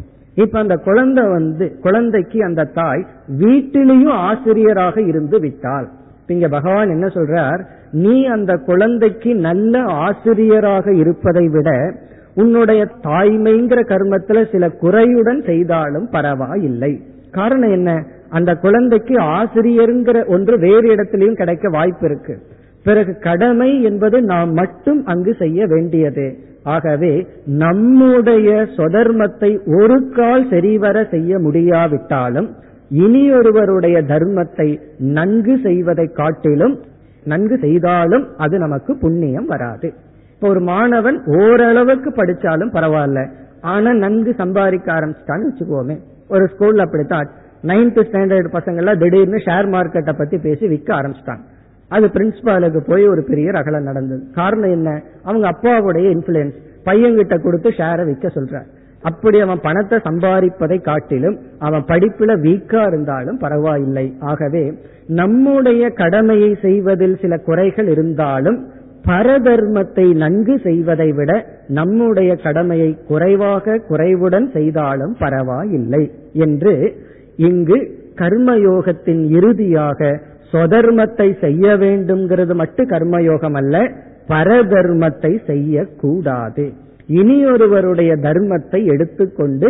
இப்ப அந்த குழந்தை வந்து குழந்தைக்கு அந்த தாய் வீட்டிலையும் ஆசிரியராக இருந்து விட்டால், இங்க பகவான் என்ன சொல்றார், நீ அந்த குழந்தைக்கு நல்ல ஆசிரியராக இருப்பதை விட உன்னுடைய தாய்மைங்கிற கர்மத்துல சில குறையுடன் செய்தாலும் பரவாயில்லை. காரணம் என்ன, அந்த குழந்தைக்கு ஆசிரியருங்கிற ஒன்று வேறு இடத்திலையும் கிடைக்க வாய்ப்பு இருக்கு. பிறகு கடமை என்பது நாம் மட்டும் அங்கு செய்ய வேண்டியது. ஆகவே நம்முடைய சுதர்மத்தை ஒரு கால் சரிவர செய்ய முடியாவிட்டாலும் இனியொருவருடைய தர்மத்தை நன்கு செய்வதை காட்டிலும் நன்கு செய்தாலும் அது நமக்கு புண்ணியம் வராது. இப்போ ஒரு மாணவன் ஓரளவுக்கு படிச்சாலும் பரவாயில்ல, ஆனா நன்கு சம்பாதிக்க ஆரம்பிச்சிட்டான்னு வச்சுக்கோமே. ஒரு ஸ்கூல்ல அப்படித்தான் நைன்த் ஸ்டாண்டர்ட் பசங்கள்லாம் திடீர்னு ஷேர் மார்க்கெட்டை பத்தி பேசி விற்க ஆரம்பிச்சிட்டாங்க. அது பிரின்சிபாலுக்கு போய் ஒரு பெரிய ரகலம் நடந்தது. காரணம் என்ன, அவங்க அப்பாவுடைய இன்ஃபுளுன்ஸ், பையன்கிட்ட கொடுத்து ஷேரை விற்க சொல்றாரு. அப்படி அவன் பணத்தை சம்பாதிப்பதை காட்டிலும் அவன் படிப்புல வீக்கா இருந்தாலும் பரவாயில்லை. ஆகவே நம்முடைய கடமையை செய்வதில் சில குறைகள் இருந்தாலும் பரதர்மத்தை நன்கு செய்வதை விட நம்முடைய கடமையை குறைவாக குறைவுடன் செய்தாலும் பரவாயில்லை என்று இங்கு கர்மயோகத்தின் இறுதியாக சொதர்மத்தை செய்ய வேண்டும்ங்கிறது மட்டும் கர்மயோகம் அல்ல, பரதர்மத்தை செய்யக்கூடாது, இனியொருவருடைய தர்மத்தை எடுத்துக்கொண்டு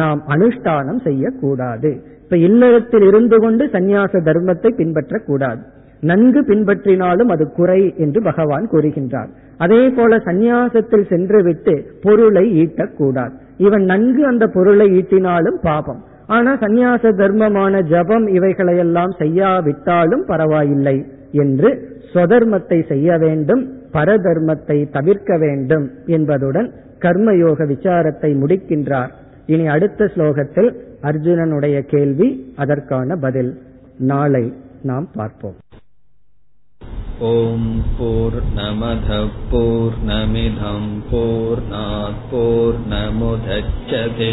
நாம் அனுஷ்டானம் செய்யக்கூடாது. இப்ப இல்லறத்தில் இருந்து கொண்டு சந்நியாச தர்மத்தை பின்பற்றக்கூடாது, நன்கு பின்பற்றினாலும் அது குறை என்று பகவான் கூறுகின்றார். அதே போல சந்நியாசத்தில் சென்று விட்டு பொருளை ஈட்டக்கூடாது. இவன் நன்கு அந்த பொருளை ஈட்டினாலும் பாபம், ஆனா சந்நியாச தர்மமான ஜபம் இவைகளையெல்லாம் செய்யாவிட்டாலும் பரவாயில்லை என்று ஸ்வதர்மத்தை செய்ய வேண்டும், பரதர்மத்தை தவிர்க்க வேண்டும் என்பதுடன் கர்மயோக விசாரத்தை முடிக்கின்றார். இனி அடுத்த ஸ்லோகத்தில் அர்ஜுனனுடைய கேள்வி, அதற்கான பதில் நாளை நாம் பார்ப்போம். ஓம் பூர்ணமத பூர்ணமிதம் பூர்ணாத் பூர்ணமுதச்யதே